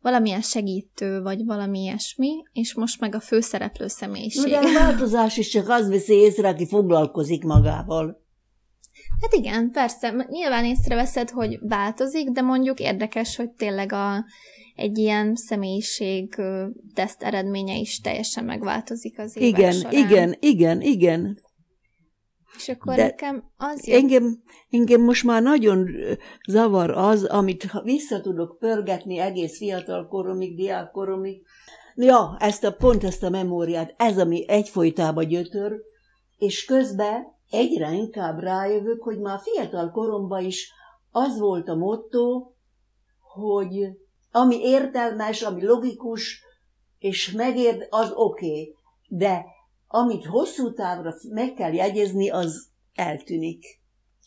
valamilyen segítő, vagy valami ilyesmi, és most meg a főszereplő személyiség. De a változás is csak az veszi észre, aki foglalkozik magával. Hát igen, persze. Nyilván észreveszed, hogy változik, de mondjuk érdekes, hogy tényleg a, egy ilyen személyiség teszt eredménye is teljesen megváltozik az évek igen, során. Igen, igen, igen. És akkor de nekem az engem, engem most már nagyon zavar az, amit vissza tudok pörgetni egész fiatal koromig, diák koromig, Ja, ezt a, pont ezt a memóriát, ez, ami egyfolytában gyötör, és közben egyre inkább rájövök, hogy már fiatal koromban is az volt a motto, hogy ami értelmes, ami logikus, és megérd, az oké, okay, de amit hosszú távra meg kell jegyezni, az eltűnik.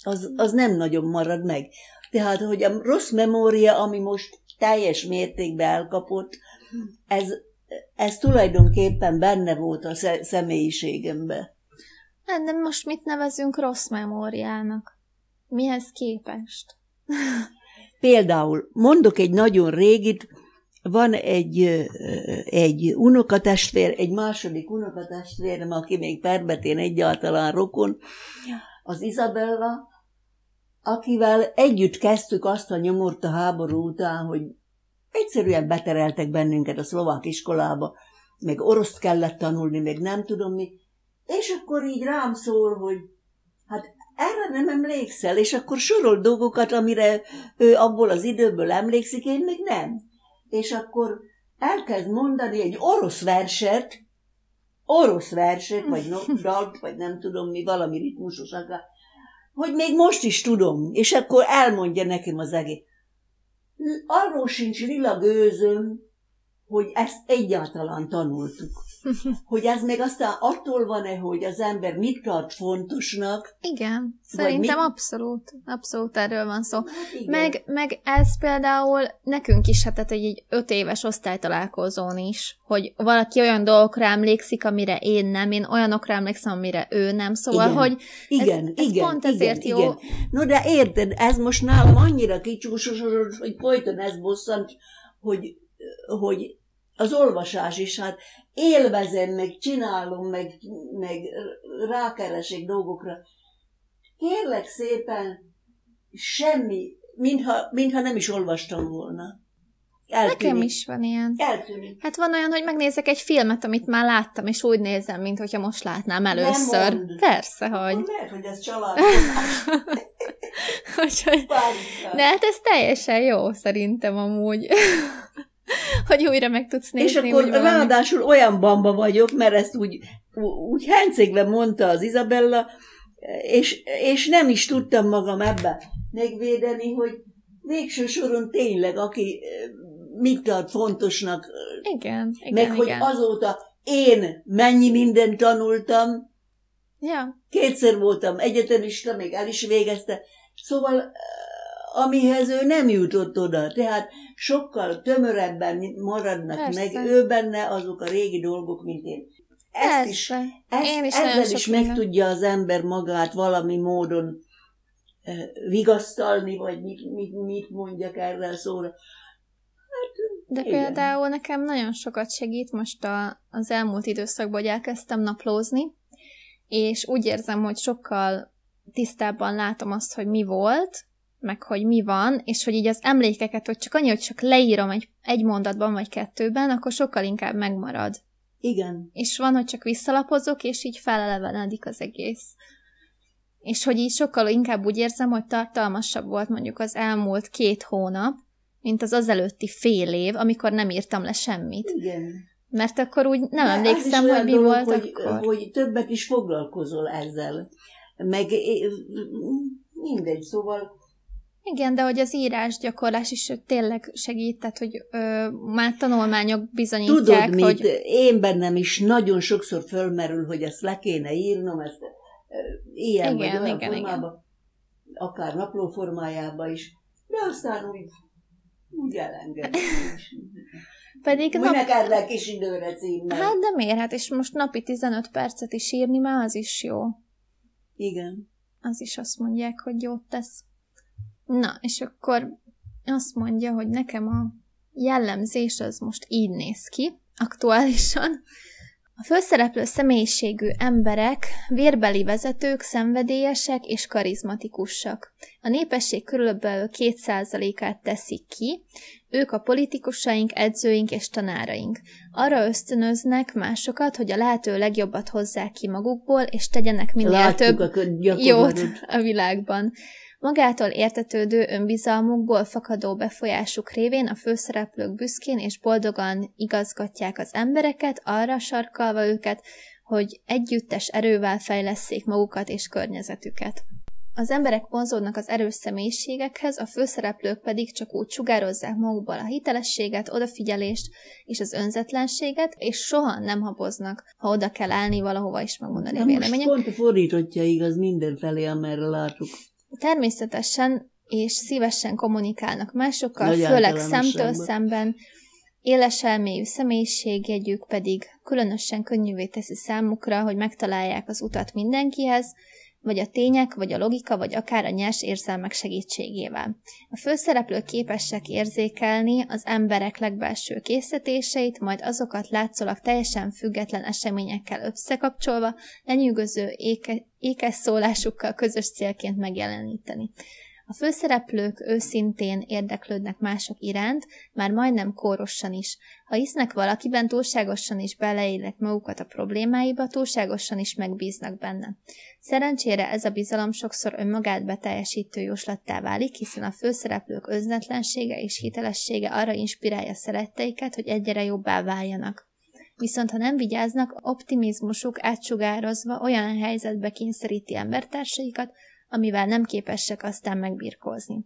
Az, az nem nagyon marad meg. Tehát, hogy a rossz memória, ami most teljes mértékben elkapott, ez, ez tulajdonképpen benne volt a személyiségemben. Hát, de most mit nevezünk rossz memóriának? Mihez képest? Például, mondok egy nagyon régit, van egy, egy unokatestvér, egy második unokatestvérem, aki még permetén egyáltalán rokon, az Izabella, akivel együtt kezdtük azt a nyomort a háború után, hogy egyszerűen betereltek bennünket a szlovák iskolába, meg oroszt kellett tanulni, meg nem tudom mi, és akkor így rám szól, hogy hát erre nem emlékszel, és akkor sorol dolgokat, amire ő abból az időből emlékszik, én még nem. És akkor elkezd mondani egy orosz verset, orosz verset, vagy dalt, vagy nem tudom mi, valami ritmusos akár, hogy még most is tudom, és akkor elmondja nekem az egész. Arról sincs lila gőzöm, hogy ezt egyáltalán tanultuk. Hogy ez még aztán attól van-e, hogy az ember mit tart fontosnak? Igen, szerintem abszolút, abszolút erről van szó. Meg, meg ez például nekünk is, hát tehát egy öt éves osztálytalálkozón is, hogy valaki olyan dolgokra emlékszik, amire én nem, én olyanokra emlékszem, amire ő nem. Szóval, igen, hogy ez, igen, ez igen, pont ezért igen, jó. Igen. No, de érted, ez most nálam annyira kicsúsosodott, hogy folyton ez bosszant, hogy, hogy az olvasás is, hát élvezem, meg csinálom, meg, meg rákeresek dolgokra. Kérlek szépen, semmi, mintha, mintha nem is olvastam volna. Eltűnik. Nekem is van ilyen. Eltűnik. Hát van olyan, hogy megnézek egy filmet, amit már láttam, és úgy nézem, mintha most látnám először. Nem Persze, hogy... Hát, lehet, hogy ez családozás. De hát ez teljesen jó, szerintem amúgy. Hogy újra meg tudsz nézni. És akkor ráadásul olyan bamba vagyok, mert ezt úgy, úgy hencegve mondta az Izabella, és, és nem is tudtam magam ebbe megvédeni, hogy végső soron tényleg, aki mit tart fontosnak. Igen, igen, meg igen. Hogy azóta én mennyi mindent tanultam. Ja. Kétszer voltam egyetemista, még el is végezte. Szóval... amihez ő nem jutott oda. Tehát sokkal tömörebben maradnak Persze. meg ő benne azok a régi dolgok, mint én. Ezt is, ezt, is ezzel is meg minden. Tudja az ember magát valami módon eh, vigasztalni, vagy mit, mit, mit mondjak erre a szóra. Hát, de igen. Például nekem nagyon sokat segít most a, az elmúlt időszakban, hogy elkezdtem naplózni, és úgy érzem, hogy sokkal tisztábban látom azt, hogy mi volt, meg hogy mi van, és hogy így az emlékeket, hogy csak annyi, hogy csak leírom egy, egy mondatban, vagy kettőben, akkor sokkal inkább megmarad. Igen. És van, hogy csak visszalapozok, és így felelevenedik az egész. És hogy így sokkal inkább úgy érzem, hogy tartalmasabb volt mondjuk az elmúlt két hónap, mint az azelőtti fél év, amikor nem írtam le semmit. Igen. Mert akkor úgy nem De emlékszem, hogy mi dolog, volt hogy, akkor. Hogy többet is foglalkozol ezzel. Meg mindegy, szóval igen, de hogy az írásgyakorlás is tényleg segít, tehát, hogy ö, már tanulmányok bizonyítják, Tudod, hogy... Mit? Én bennem is nagyon sokszor fölmerül, hogy ezt le kéne írnom, ezt ö, ilyen igen, vagy olyan igen, formában, igen. akár napló formájában is, de aztán úgy, úgy elengedem. Pedig nap... erre kis időre címmel. Hát de miért? Hát és most napi tizenöt percet is írni, már az is jó. Igen. Az is azt mondják, hogy jót tesz. Na, és akkor azt mondja, hogy nekem a jellemzés az most így néz ki, aktuálisan. A főszereplő személyiségű emberek, vérbeli vezetők, szenvedélyesek és karizmatikusak. A népesség körülbelül két százalékát teszik ki, ők a politikusaink, edzőink és tanáraink. Arra ösztönöznek másokat, hogy a lehető legjobbat hozzák ki magukból, és tegyenek minél Látjuk több jót a világban. magától értetődő önbizalmukból fakadó befolyásuk révén a főszereplők büszkén és boldogan igazgatják az embereket, arra sarkalva őket, hogy együttes erővel fejlesszék magukat és környezetüket. Az emberek vonzódnak az erős személyiségekhez, a főszereplők pedig csak úgy sugározzák magukból a hitelességet, odafigyelést és az önzetlenséget, és soha nem haboznak, ha oda kell állni valahova is megmondani a véleményet. Most pont fordítottja igaz mindenfelé, amerre látok. Természetesen és szívesen kommunikálnak másokkal, nagy főleg szemtől szemben. Éles elmélyű személyiségjegyük pedig különösen könnyűvé teszi számukra, hogy megtalálják az utat mindenkihez, vagy a tények, vagy a logika, vagy akár a nyers érzelmek segítségével. A főszereplők képesek érzékelni az emberek legbelső készítéseit, majd azokat látszólag teljesen független eseményekkel összekapcsolva, lenyűgöző éke- ékes szólásukkal közös célként megjeleníteni. A főszereplők őszintén érdeklődnek mások iránt, már majdnem kórosan is. Ha hisznek valakiben, túlságosan is beleélnek magukat a problémáiba, túlságosan is megbíznak benne. Szerencsére ez a bizalom sokszor önmagát beteljesítő jóslattá válik, hiszen a főszereplők öznetlensége és hitelessége arra inspirálja szeretteiket, hogy egyre jobbá váljanak. Viszont ha nem vigyáznak, optimizmusuk átsugározva olyan helyzetbe kényszeríti embertársaikat, amivel nem képesek aztán megbirkózni.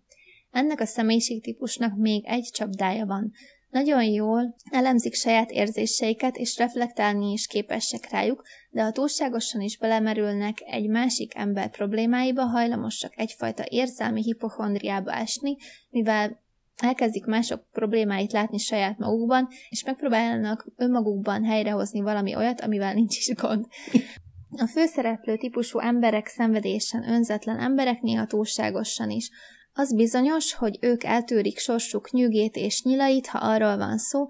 Ennek a személyiségtípusnak még egy csapdája van. Nagyon jól elemzik saját érzéseiket, és reflektálni is képesek rájuk, de ha túlságosan is belemerülnek egy másik ember problémáiba, hajlamosak egyfajta érzelmi hipochondriába esni, mivel elkezdik mások problémáit látni saját magukban, és megpróbálnak önmagukban helyrehozni valami olyat, amivel nincs is gond. A főszereplő típusú emberek szenvedélyesen önzetlen emberek, néha túlságosan is. Az bizonyos, hogy ők eltűrik sorsuk nyűgét és nyilait, ha arról van szó,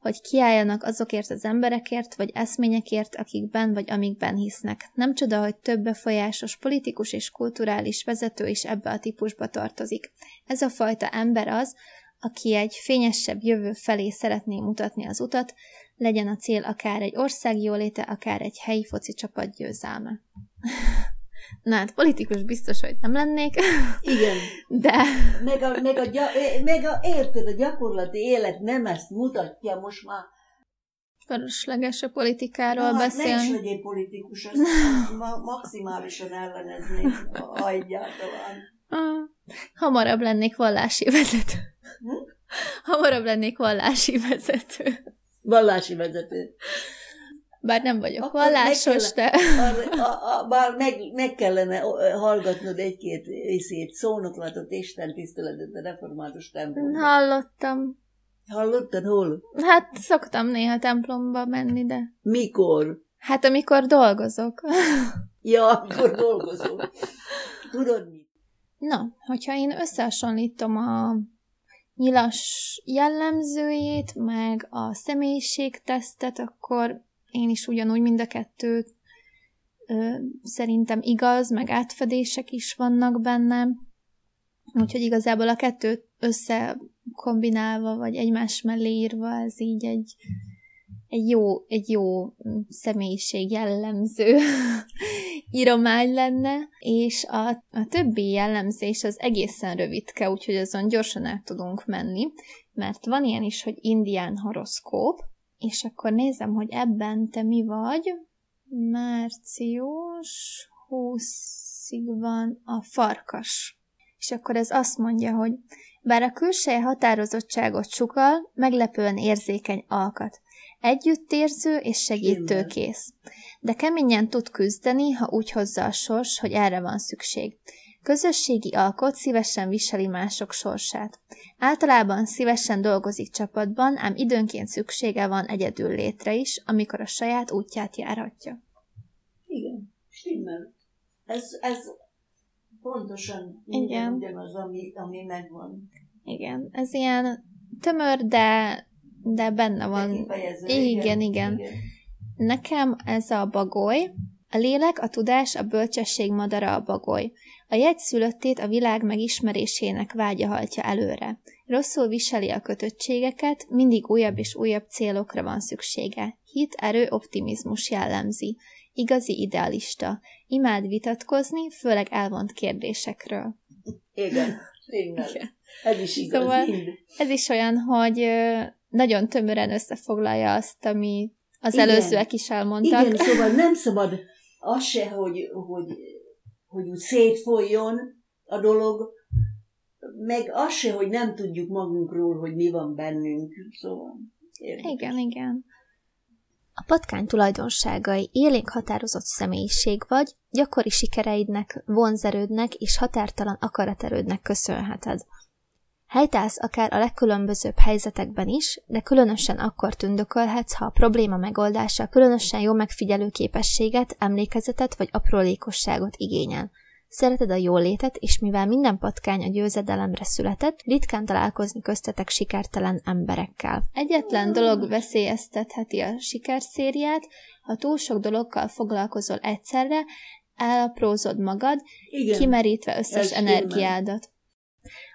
hogy kiálljanak azokért az emberekért vagy eszményekért, akikben vagy amikben hisznek. Nem csoda, hogy több befolyásos politikus és kulturális vezető is ebbe a típusba tartozik. Ez a fajta ember az, aki egy fényesebb jövő felé szeretné mutatni az utat, legyen a cél akár egy ország jóléte, akár egy helyi foci csapat győzelme. Na hát, politikus biztos, hogy nem lennék. Igen. De... Meg a, meg a, meg a érted, a gyakorlati élet nem ezt mutatja most már. Fölösleges a politikáról no, beszélni. Hát ne is legyél politikus, azt ma, maximálisan elleneznék, ha egyáltalán. Hamarabb lennék vallási vezető. Hm? Hamarabb lennék vallási vezető. Vallási vezető. Bár nem vagyok akkor vallásos, meg kellene, de... A, a, a, bár meg, meg kellene hallgatnod egy-két részét, szónoklatot, Isten tiszteletet a református templomban. Hallottam. Hallottad hol? Hát szoktam néha templomba menni, de... Mikor? Hát amikor dolgozok. Ja, amikor dolgozok. Tudod mit? Na, hogyha én összehasonlítom a... nyilas jellemzőjét, meg a személyiségtesztet, akkor én is ugyanúgy mind a kettőt ö, szerintem igaz, meg átfedések is vannak bennem. Úgyhogy igazából a kettőt összekombinálva, vagy egymás mellé írva, ez így egy, egy, jó, egy jó személyiség jellemző íromány lenne, és a, a többi jellemzés az egészen rövidke, úgyhogy azon gyorsan át tudunk menni, mert van ilyen is, hogy indián horoszkóp, és akkor nézem, hogy ebben te mi vagy. Március huszadikáig van a farkas. És akkor ez azt mondja, hogy bár a külseje határozottságot sugall, meglepően érzékeny alkat. Együttérző és segítőkész. De keményen tud küzdeni, ha úgy hozza a sors, hogy erre van szükség. Közösségi alkot szívesen viseli mások sorsát. Általában szívesen dolgozik csapatban, ám időnként szüksége van egyedül létre is, amikor a saját útját járhatja. Igen, stimmel. Ez, ez pontosan minden, ugyanaz, ami, ami megvan. Igen, ez ilyen tömör, de... de benne van. Igen, igen, igen. Nekem ez a bagoly. A lélek, a tudás, a bölcsesség madara a bagoly. A jegyszülöttét a világ megismerésének vágya hajtja előre. Rosszul viseli a kötöttségeket, mindig újabb és újabb célokra van szüksége. Hit, erő, optimizmus jellemzi. Igazi idealista. Imád vitatkozni, főleg elvont kérdésekről. Igen. Igen. Igen. Ez is igaz. Szóval ez is olyan, hogy nagyon tömören összefoglalja azt, ami az igen. előzőek is elmondtak. Igen, szóval nem szabad az se, hogy, hogy, hogy úgy szétfolyjon a dolog, meg az se, hogy nem tudjuk magunkról, hogy mi van bennünk. Szóval érdekes. Igen, igen. A patkány tulajdonságai élénk határozott személyiség vagy, gyakori sikereidnek, vonzerődnek és határtalan akaraterődnek köszönheted. Helytállsz akár a legkülönbözőbb helyzetekben is, de különösen akkor tündökölhetsz, ha a probléma megoldása különösen jó megfigyelő képességet, emlékezetet vagy aprólékosságot igényel. Szereted a jólétet, és mivel minden patkány a győzedelemre született, ritkán találkozni köztetek sikertelen emberekkel. Egyetlen dolog veszélyeztetheti a sikerszériát, ha túl sok dologkal foglalkozol egyszerre, elaprózod magad, igen, kimerítve összes energiádat.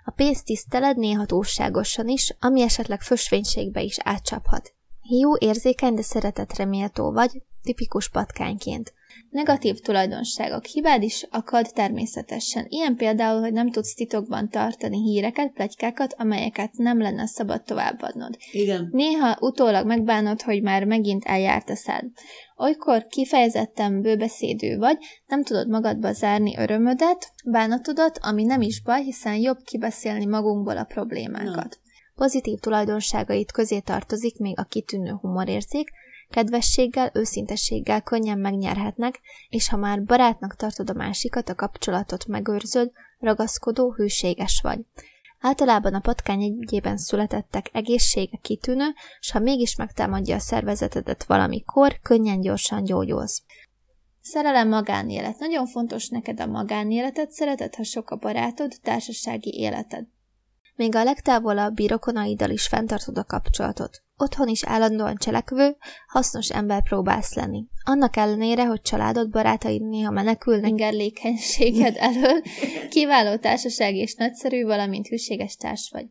A pénzt tiszteled néha túlságosan is, ami esetleg fösvénységbe is átcsaphat. Hiú, érzékeny, de szeretetre méltó vagy, tipikus patkányként. Negatív tulajdonságok. Hibád is akad természetesen. Ilyen például, hogy nem tudsz titokban tartani híreket, pletykákat, amelyeket nem lenne szabad továbbadnod. Igen. Néha utólag megbánod, hogy már megint eljárt a szád. Olykor kifejezetten bőbeszédű vagy, nem tudod magadba zárni örömödet, bánatodat, ami nem is baj, hiszen jobb kibeszélni magunkból a problémákat. Pozitív tulajdonságait közé tartozik még a kitűnő humorérzék, kedvességgel, őszintességgel könnyen megnyerhetnek, és ha már barátnak tartod a másikat, a kapcsolatot megőrzöd, ragaszkodó, hűséges vagy. Általában a patkány egyében születettek egészsége kitűnő, s ha mégis megtámadja a szervezetedet valamikor, könnyen gyorsan gyógyulsz. Szerelem, magánélet. Nagyon fontos neked a magánéleted, szereted, ha sok a barátod, társasági életed. Még a legtávolabbi rokonaiddal is fenntartod a kapcsolatot. Otthon is állandóan cselekvő, hasznos ember próbálsz lenni. Annak ellenére, hogy családod, barátaid néha menekülnek ingerlékenységed elől, kiváló társaság és nagyszerű, valamint hűséges társ vagy.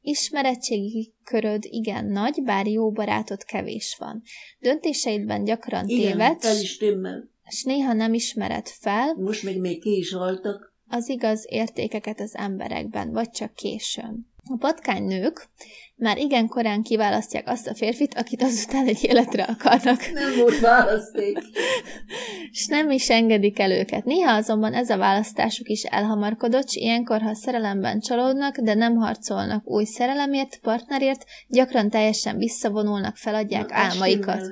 Ismeretségi köröd igen nagy, bár jó barátod kevés van. Döntéseidben gyakran tévedsz, és néha nem ismered fel. Most még, még ki is haltak. Az igaz értékeket az emberekben, vagy csak későn. A patkány nők már igen korán kiválasztják azt a férfit, akit azután egy életre akarnak. Nem volt választék. S nem is engedik el őket. Néha azonban ez a választásuk is elhamarkodott, s ilyenkor, ha szerelemben csalódnak, de nem harcolnak új szerelemért, partnerért, gyakran teljesen visszavonulnak, feladják Na, álmaikat.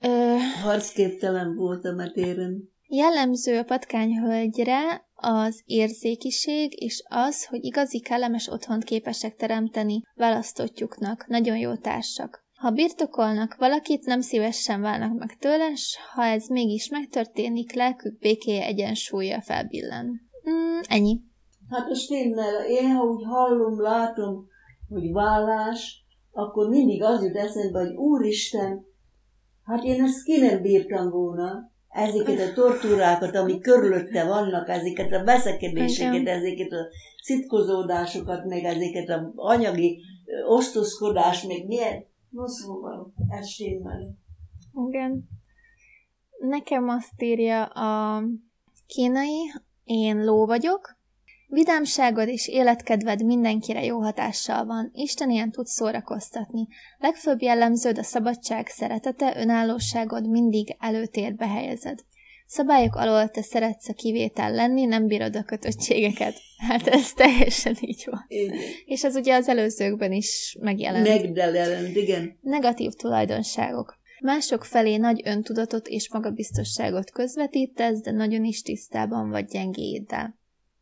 Ö... Harcképtelen voltam a téren. Jellemző a patkányhölgyre az érzékiség, és az, hogy igazi kellemes otthont képesek teremteni választottjuknak, nagyon jó társak. Ha birtokolnak valakit, nem szívesen válnak meg tőle, s ha ez mégis megtörténik, lelkük békéje, egyensúlya felbillen. Mm, ennyi. Hát most tényleg, én ha úgy hallom, látom, hogy vállás, akkor mindig az jut eszembe, hogy úristen, hát én ezt ki nem bírtam volna. Ezeket a tortúrákat, amik körülötte vannak, ezeket a veszekedéseket, ezeket a szitkozódásokat, meg ezeket az anyagi osztozkodást, meg milyen, no szóval, ez stimmel. Igen. Nekem azt írja a kínai, én ló vagyok. Vidámságod és életkedved mindenkire jó hatással van. Isten ilyen tud szórakoztatni. Legfőbb jellemződ a szabadság szeretete, önállóságod mindig előtérbe helyezed. Szabályok alól te szeretsz a kivétel lenni, nem bírod a kötöttségeket. Hát ez teljesen így van. Igen. És ez ugye az előzőkben is megjelent. Megjelent, igen. Negatív tulajdonságok. Mások felé nagy öntudatot és magabiztosságot közvetítesz, de nagyon is tisztában vagy gyengéiddel.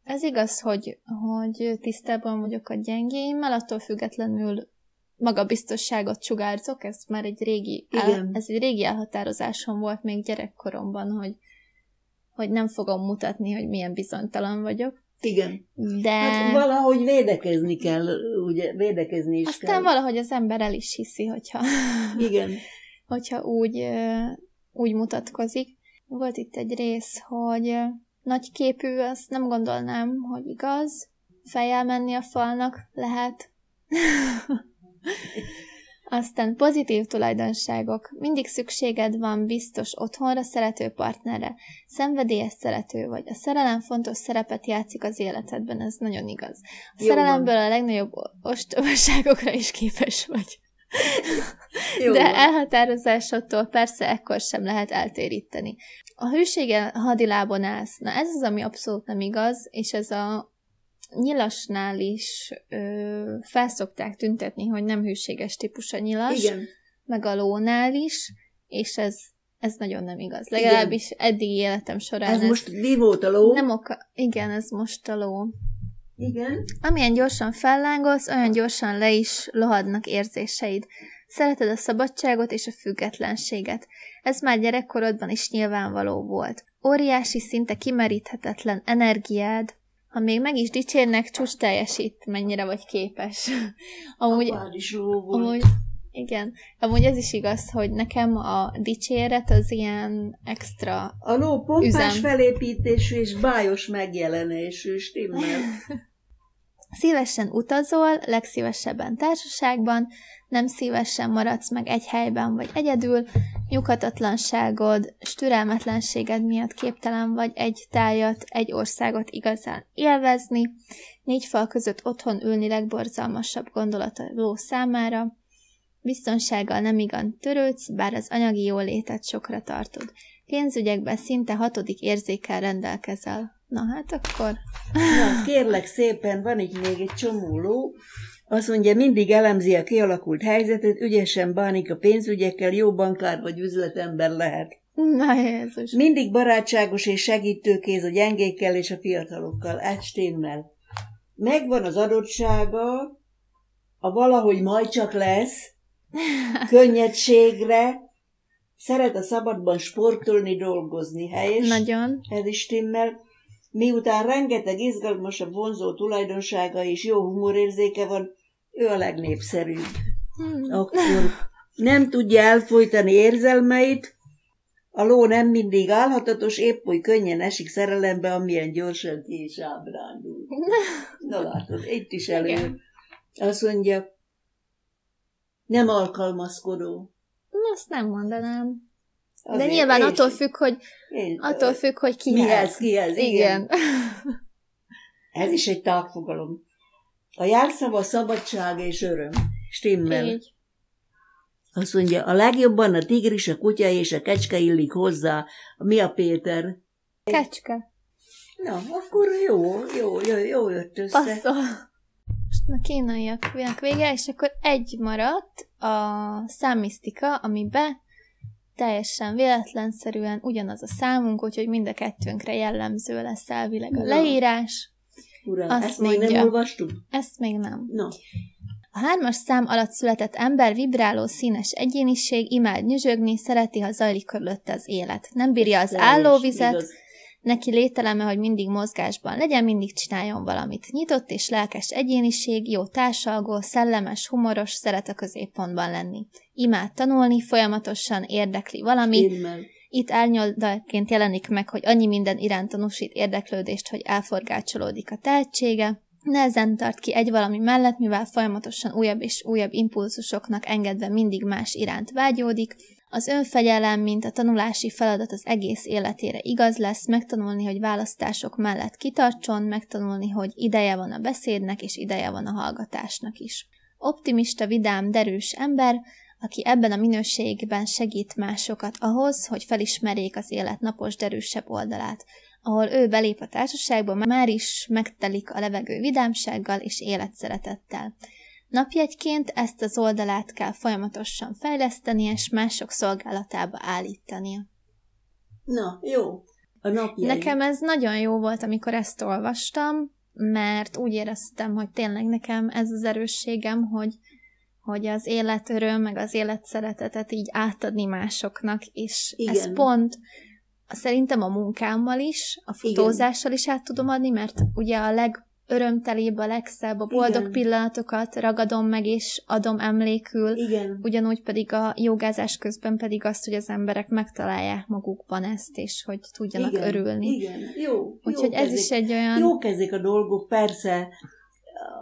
Ez igaz, hogy, hogy tisztában vagyok a gyengéimmel, attól függetlenül magabiztosságot sugárzok, ez már egy régi, el, ez egy régi elhatározásom volt még gyerekkoromban, hogy, hogy nem fogom mutatni, hogy milyen bizonytalan vagyok. Igen. De hát valahogy védekezni kell, ugye, védekezni is aztán kell. Aztán valahogy az ember el is hiszi, hogyha, igen. hogyha úgy, úgy mutatkozik. Volt itt egy rész, hogy... Nagyképű, azt nem gondolnám, hogy igaz. Fejjel menni a falnak lehet. Aztán pozitív tulajdonságok. Mindig szükséged van biztos otthonra, szerető partnerre. Szenvedélyes szerető vagy. A szerelem fontos szerepet játszik az életedben, ez nagyon igaz. A jó szerelemből van. A legnagyobb ostobaságokra is képes vagy. Jó De van. Elhatározásodtól persze ekkor sem lehet eltéríteni. A hűségen hadilábon állsz. Na ez az, ami abszolút nem igaz, és ez a nyilasnál is ö, felszokták tüntetni, hogy nem hűséges típus a nyilas, igen. Meg a lónál is, és ez, ez nagyon nem igaz. Legalábbis eddigi életem során. Ez, ez most mi volt a ló? Nem oka- igen, ez most a ló. Igen. Amilyen gyorsan fellángolsz, olyan gyorsan le is lohadnak érzéseid. Szereted a szabadságot és a függetlenséget. Ez már gyerekkorodban is nyilvánvaló volt. Óriási, szinte kimeríthetetlen energiád. Ha még meg is dicsérnek, csúcs teljesít, mennyire vagy képes. Amúgy, amúgy, igen. Amúgy ez is igaz, hogy nekem a dicséret az ilyen extra a ló pompás üzem. Felépítésű és bájos megjelenésű, stimmel. Szívesen utazol, legszívesebben társaságban, nem szívesen maradsz meg egy helyben vagy egyedül, nyughatatlanságod, türelmetlenséged miatt képtelen vagy egy tájat, egy országot igazán élvezni, négy fal között otthon ülni legborzalmasabb gondolat a ló számára, biztonsággal nem igazán törődsz, bár az anyagi jólétet sokra tartod. Pénzügyekben szinte hatodik érzékkel rendelkezel. Na hát akkor... Na, kérlek szépen, van itt még egy csomó ló. Azt mondja, mindig elemzi a kialakult helyzetet, ügyesen bánik a pénzügyekkel, jó bankár vagy üzletember lehet. Na Jézus! Mindig barátságos és segítőkéz a gyengékkel és a fiatalokkal. Ez stimmel. Megvan az adottsága, a valahogy majd csak lesz, könnyedségre, szeret a szabadban sportolni, dolgozni, helyes. Nagyon. Ez is stimmel. Miután rengeteg izgalmasabb, vonzó tulajdonsága és jó humorérzéke van, ő a legnépszerűbb. Hmm. Akkor nem tudja elfolytani érzelmeit, a ló nem mindig állhatatos, épp úgy könnyen esik szerelembe, amilyen gyorsan ki is ábrándul. Na látod, itt is elő. Azt mondja, nem alkalmazkodó. Azt nem mondanám. De azért nyilván attól függ, hogy, attól függ, hogy kihez. Mihez, kihez, igen. igen. Ez is egy tágfogalom. A járszava szabadság és öröm. Stimmel. Így. Azt mondja, a legjobban a tigris, a kutya és a kecske illik hozzá. Mi a Péter? Kecske. Na, akkor jó, jó, jó, jó jött össze. Passzol. Most már kínaiak vége, és akkor egy maradt a számisztika, amiben teljesen véletlenszerűen ugyanaz a számunk, úgyhogy mind a kettőnkre jellemző lesz elvileg a leírás. Uram, azt ezt még nem olvastuk? Ezt még nem. No. A hármas szám alatt született ember vibráló, színes egyéniség, imád nyüzsögni, szereti, ha zajlik körülötte az élet. Nem bírja az állóvizet, neki lételeme, hogy mindig mozgásban legyen, mindig csináljon valamit. Nyitott és lelkes egyéniség, jó társalgó, szellemes, humoros, szeret a középpontban lenni. Imád tanulni, folyamatosan érdekli valami. Stimmel. Itt árnyoldalként jelenik meg, hogy annyi minden iránt tanúsít érdeklődést, hogy elforgácsolódik a tehetsége. Nehezen tart ki egy valami mellett, mivel folyamatosan újabb és újabb impulzusoknak engedve mindig más iránt vágyódik. Az önfegyelem, mint a tanulási feladat az egész életére igaz lesz, megtanulni, hogy választások mellett kitartson, megtanulni, hogy ideje van a beszédnek, és ideje van a hallgatásnak is. Optimista, vidám, derűs ember, aki ebben a minőségben segít másokat ahhoz, hogy felismerjék az élet napos, derűsebb oldalát, ahol ő belép a társaságba, már is megtelik a levegő vidámsággal és életszeretettel. Napjegyként ezt az oldalát kell folyamatosan fejleszteni, és mások szolgálatába állítani. Na, jó. A napjegy. Nekem ez nagyon jó volt, amikor ezt olvastam, mert úgy éreztem, hogy tényleg nekem ez az erősségem, hogy, hogy az életöröm, meg az életszeretetet így átadni másoknak, és igen. Ez pont szerintem a munkámmal is, a fotózással is át tudom adni, mert ugye a leg örömtelébb, a legszebb, a boldog igen. Pillanatokat ragadom meg, és adom emlékül. Igen. Ugyanúgy pedig a jogázás közben pedig azt, hogy az emberek megtalálják magukban ezt, és hogy tudjanak igen. örülni. Igen, jó. Úgyhogy jó ez kezik. Is egy olyan... Jók ezek a dolgok, persze,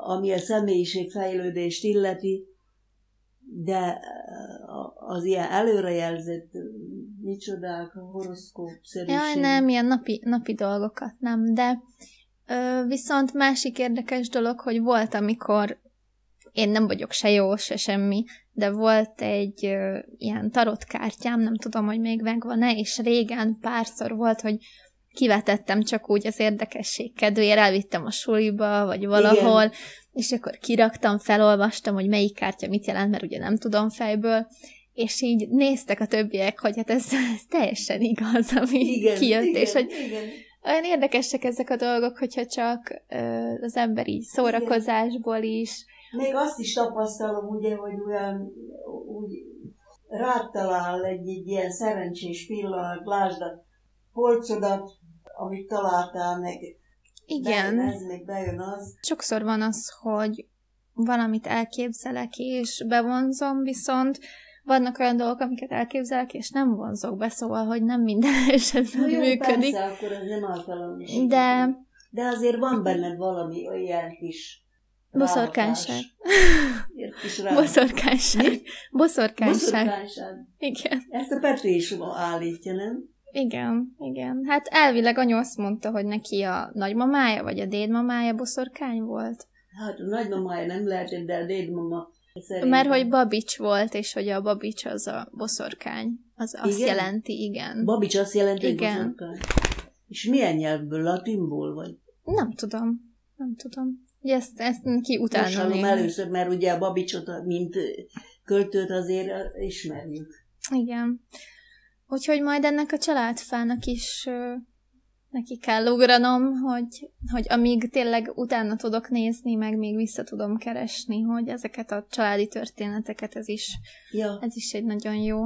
ami a személyiségfejlődést illeti, de az ilyen előrejelzett micsodák, horoszkópszerűség. Jaj, nem, ilyen napi, napi dolgokat nem, de ö, viszont másik érdekes dolog, hogy volt, amikor én nem vagyok se jó, se semmi, de volt egy ö, ilyen tarotkártyám, nem tudom, hogy még megvan-e, és régen párszor volt, hogy kivetettem csak úgy az érdekesség kedvéért, elvittem a suliba, vagy valahol, igen. És akkor kiraktam, felolvastam, hogy melyik kártya mit jelent, mert ugye nem tudom fejből, és így néztek a többiek, hogy hát ez, ez teljesen igaz, ami igen, kijött, igen, és hogy igen. Olyan érdekesek ezek a dolgok, hogyha csak az ember így szórakozásból is. Még azt is tapasztalom, ugye, hogy olyan úgy rátalál egy, egy ilyen szerencsés pillanat, lásd a polcodat, amit találtál meg. Igen. Bejön ez, meg bejön az. Sokszor van az, hogy valamit elképzelek és bevonzom, viszont vannak olyan dolgok, amiket elképzelek és nem vonzok be, szóval, hogy nem minden esetben jó, működik. Persze, akkor ez nem általam is. De... De azért van benned valami olyan kis boszorkányság. Boszorkányság. Boszorkányság. Igen. Ezt a Petri is állítja, nem? Igen, igen. Hát elvileg anya azt mondta, hogy neki a nagymamája, vagy a dédmamája boszorkány volt. Hát a nagymamája nem lehetett, de a dédmama szerintem. Mert hogy Babics volt, és hogy a Babics az a boszorkány. Az azt igen? jelenti, igen. Babics azt jelenti, igen. Boszorkány. És milyen nyelvből? Latinból vagy? Nem tudom. Nem tudom. Ugye ezt, ezt ki utána nézni. Most hallom először, mert ugye a Babicsot, mint költőt azért ismerjük. Igen. Úgyhogy majd ennek a családfának is ö, neki kell ugranom, hogy, hogy amíg tényleg utána tudok nézni, meg még vissza tudom keresni, hogy ezeket a családi történeteket, ez is, ja. ez is egy nagyon jó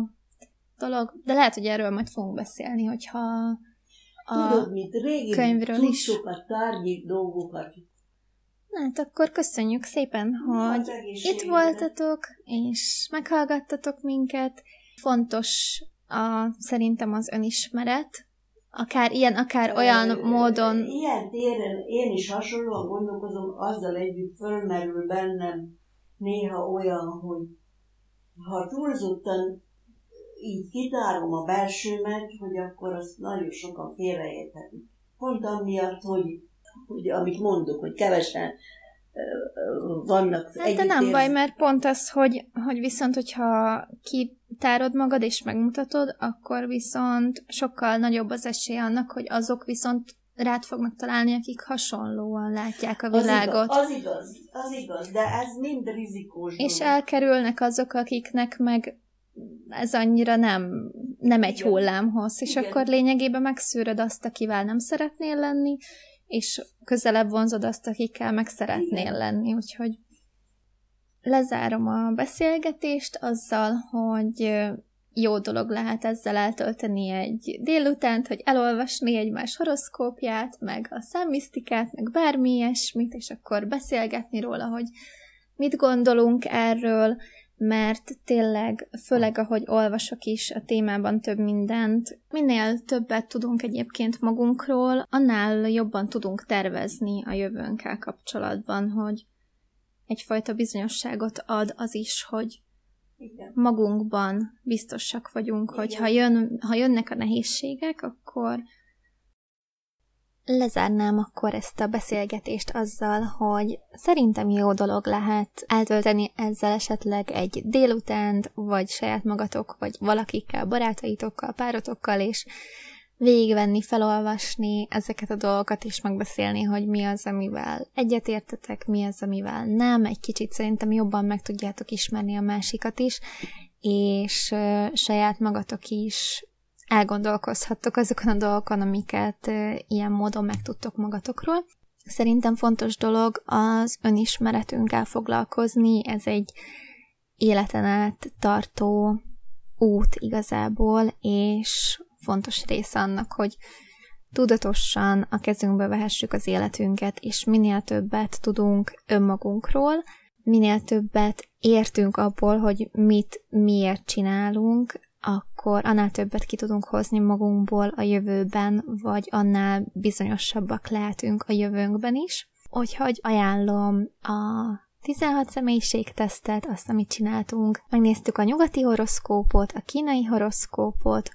dolog. De lehet, hogy erről majd fogunk beszélni, hogyha a Tudod, mit? Régi könyvről is. Sokat, tárgyi dolgokat. Hát akkor köszönjük szépen, hogy hát itt voltatok, és meghallgattatok minket. Fontos A, szerintem az önismeret, akár ilyen, akár olyan ö, módon... Ilyen téren én is hasonlóan gondolkozom, azzal együtt fölmerül bennem néha olyan, hogy ha túlzottan így kitárom a belsőmet, hogy akkor azt nagyon sokan félreérthetik. Pont amiatt, hogy, hogy amit mondok, hogy kevesen vannak hát, de nem érz... baj, mert pont az, hogy, hogy viszont, hogyha kitárod magad és megmutatod, akkor viszont sokkal nagyobb az esély annak, hogy azok viszont rád fognak találni, akik hasonlóan látják a világot. Az igaz, az igaz, az igaz, de ez mind rizikós. És dolog. Elkerülnek azok, akiknek meg ez annyira nem, nem egy igen. hullámhoz, és igen. akkor lényegében megszűröd azt, akivel nem szeretnél lenni, és közelebb vonzod azt, akikkel meg szeretnél igen. lenni, úgyhogy lezárom a beszélgetést azzal, hogy jó dolog lehet ezzel eltölteni egy délutánt, hogy elolvasni egymás horoszkópját, meg a számmisztikát, meg bármi ilyesmit, és akkor beszélgetni róla, hogy mit gondolunk erről, mert tényleg, főleg ahogy olvasok is a témában több mindent, minél többet tudunk egyébként magunkról, annál jobban tudunk tervezni a jövőnkkel kapcsolatban, hogy egyfajta bizonyosságot ad az is, hogy igen. magunkban biztosak vagyunk, igen. hogy ha, jön, ha jönnek a nehézségek, akkor lezárnám akkor ezt a beszélgetést azzal, hogy szerintem jó dolog lehet eltölteni ezzel esetleg egy délutánt, vagy saját magatok, vagy valakikkel, barátaitokkal, párotokkal, és végigvenni, felolvasni ezeket a dolgokat, és megbeszélni, hogy mi az, amivel egyetértetek, mi az, amivel nem. Egy kicsit szerintem jobban meg tudjátok ismerni a másikat is, és saját magatok is elgondolkozhattok azokon a dolgokon, amiket ilyen módon megtudtok magatokról. Szerintem fontos dolog az önismeretünkkel foglalkozni, ez egy életen át tartó út igazából, és fontos része annak, hogy tudatosan a kezünkbe vehessük az életünket, és minél többet tudunk önmagunkról, minél többet értünk abból, hogy mit, miért csinálunk, akkor annál többet ki tudunk hozni magunkból a jövőben, vagy annál bizonyosabbak lehetünk a jövőnkben is. Úgyhogy ajánlom a tizenhat személyiségtesztet, azt, amit csináltunk. Megnéztük a nyugati horoszkópot, a kínai horoszkópot,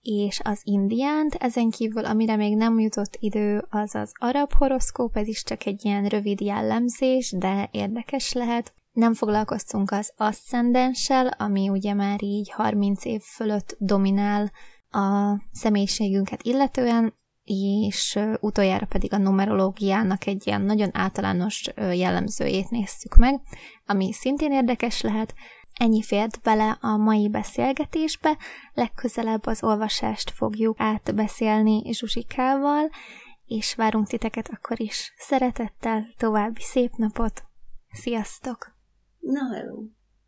és az indiánt, ezen kívül, amire még nem jutott idő, az az arab horoszkóp, ez is csak egy ilyen rövid jellemzés, de érdekes lehet. Nem foglalkoztunk az aszcendenssel, ami ugye már így harminc év fölött dominál a személyiségünket illetően, és utoljára pedig a numerológiának egy ilyen nagyon általános jellemzőjét néztük meg, ami szintén érdekes lehet. Ennyi fért bele a mai beszélgetésbe, legközelebb az olvasást fogjuk átbeszélni Zsuzsikával, és várunk titeket akkor is szeretettel, további szép napot! Sziasztok! Na, hello!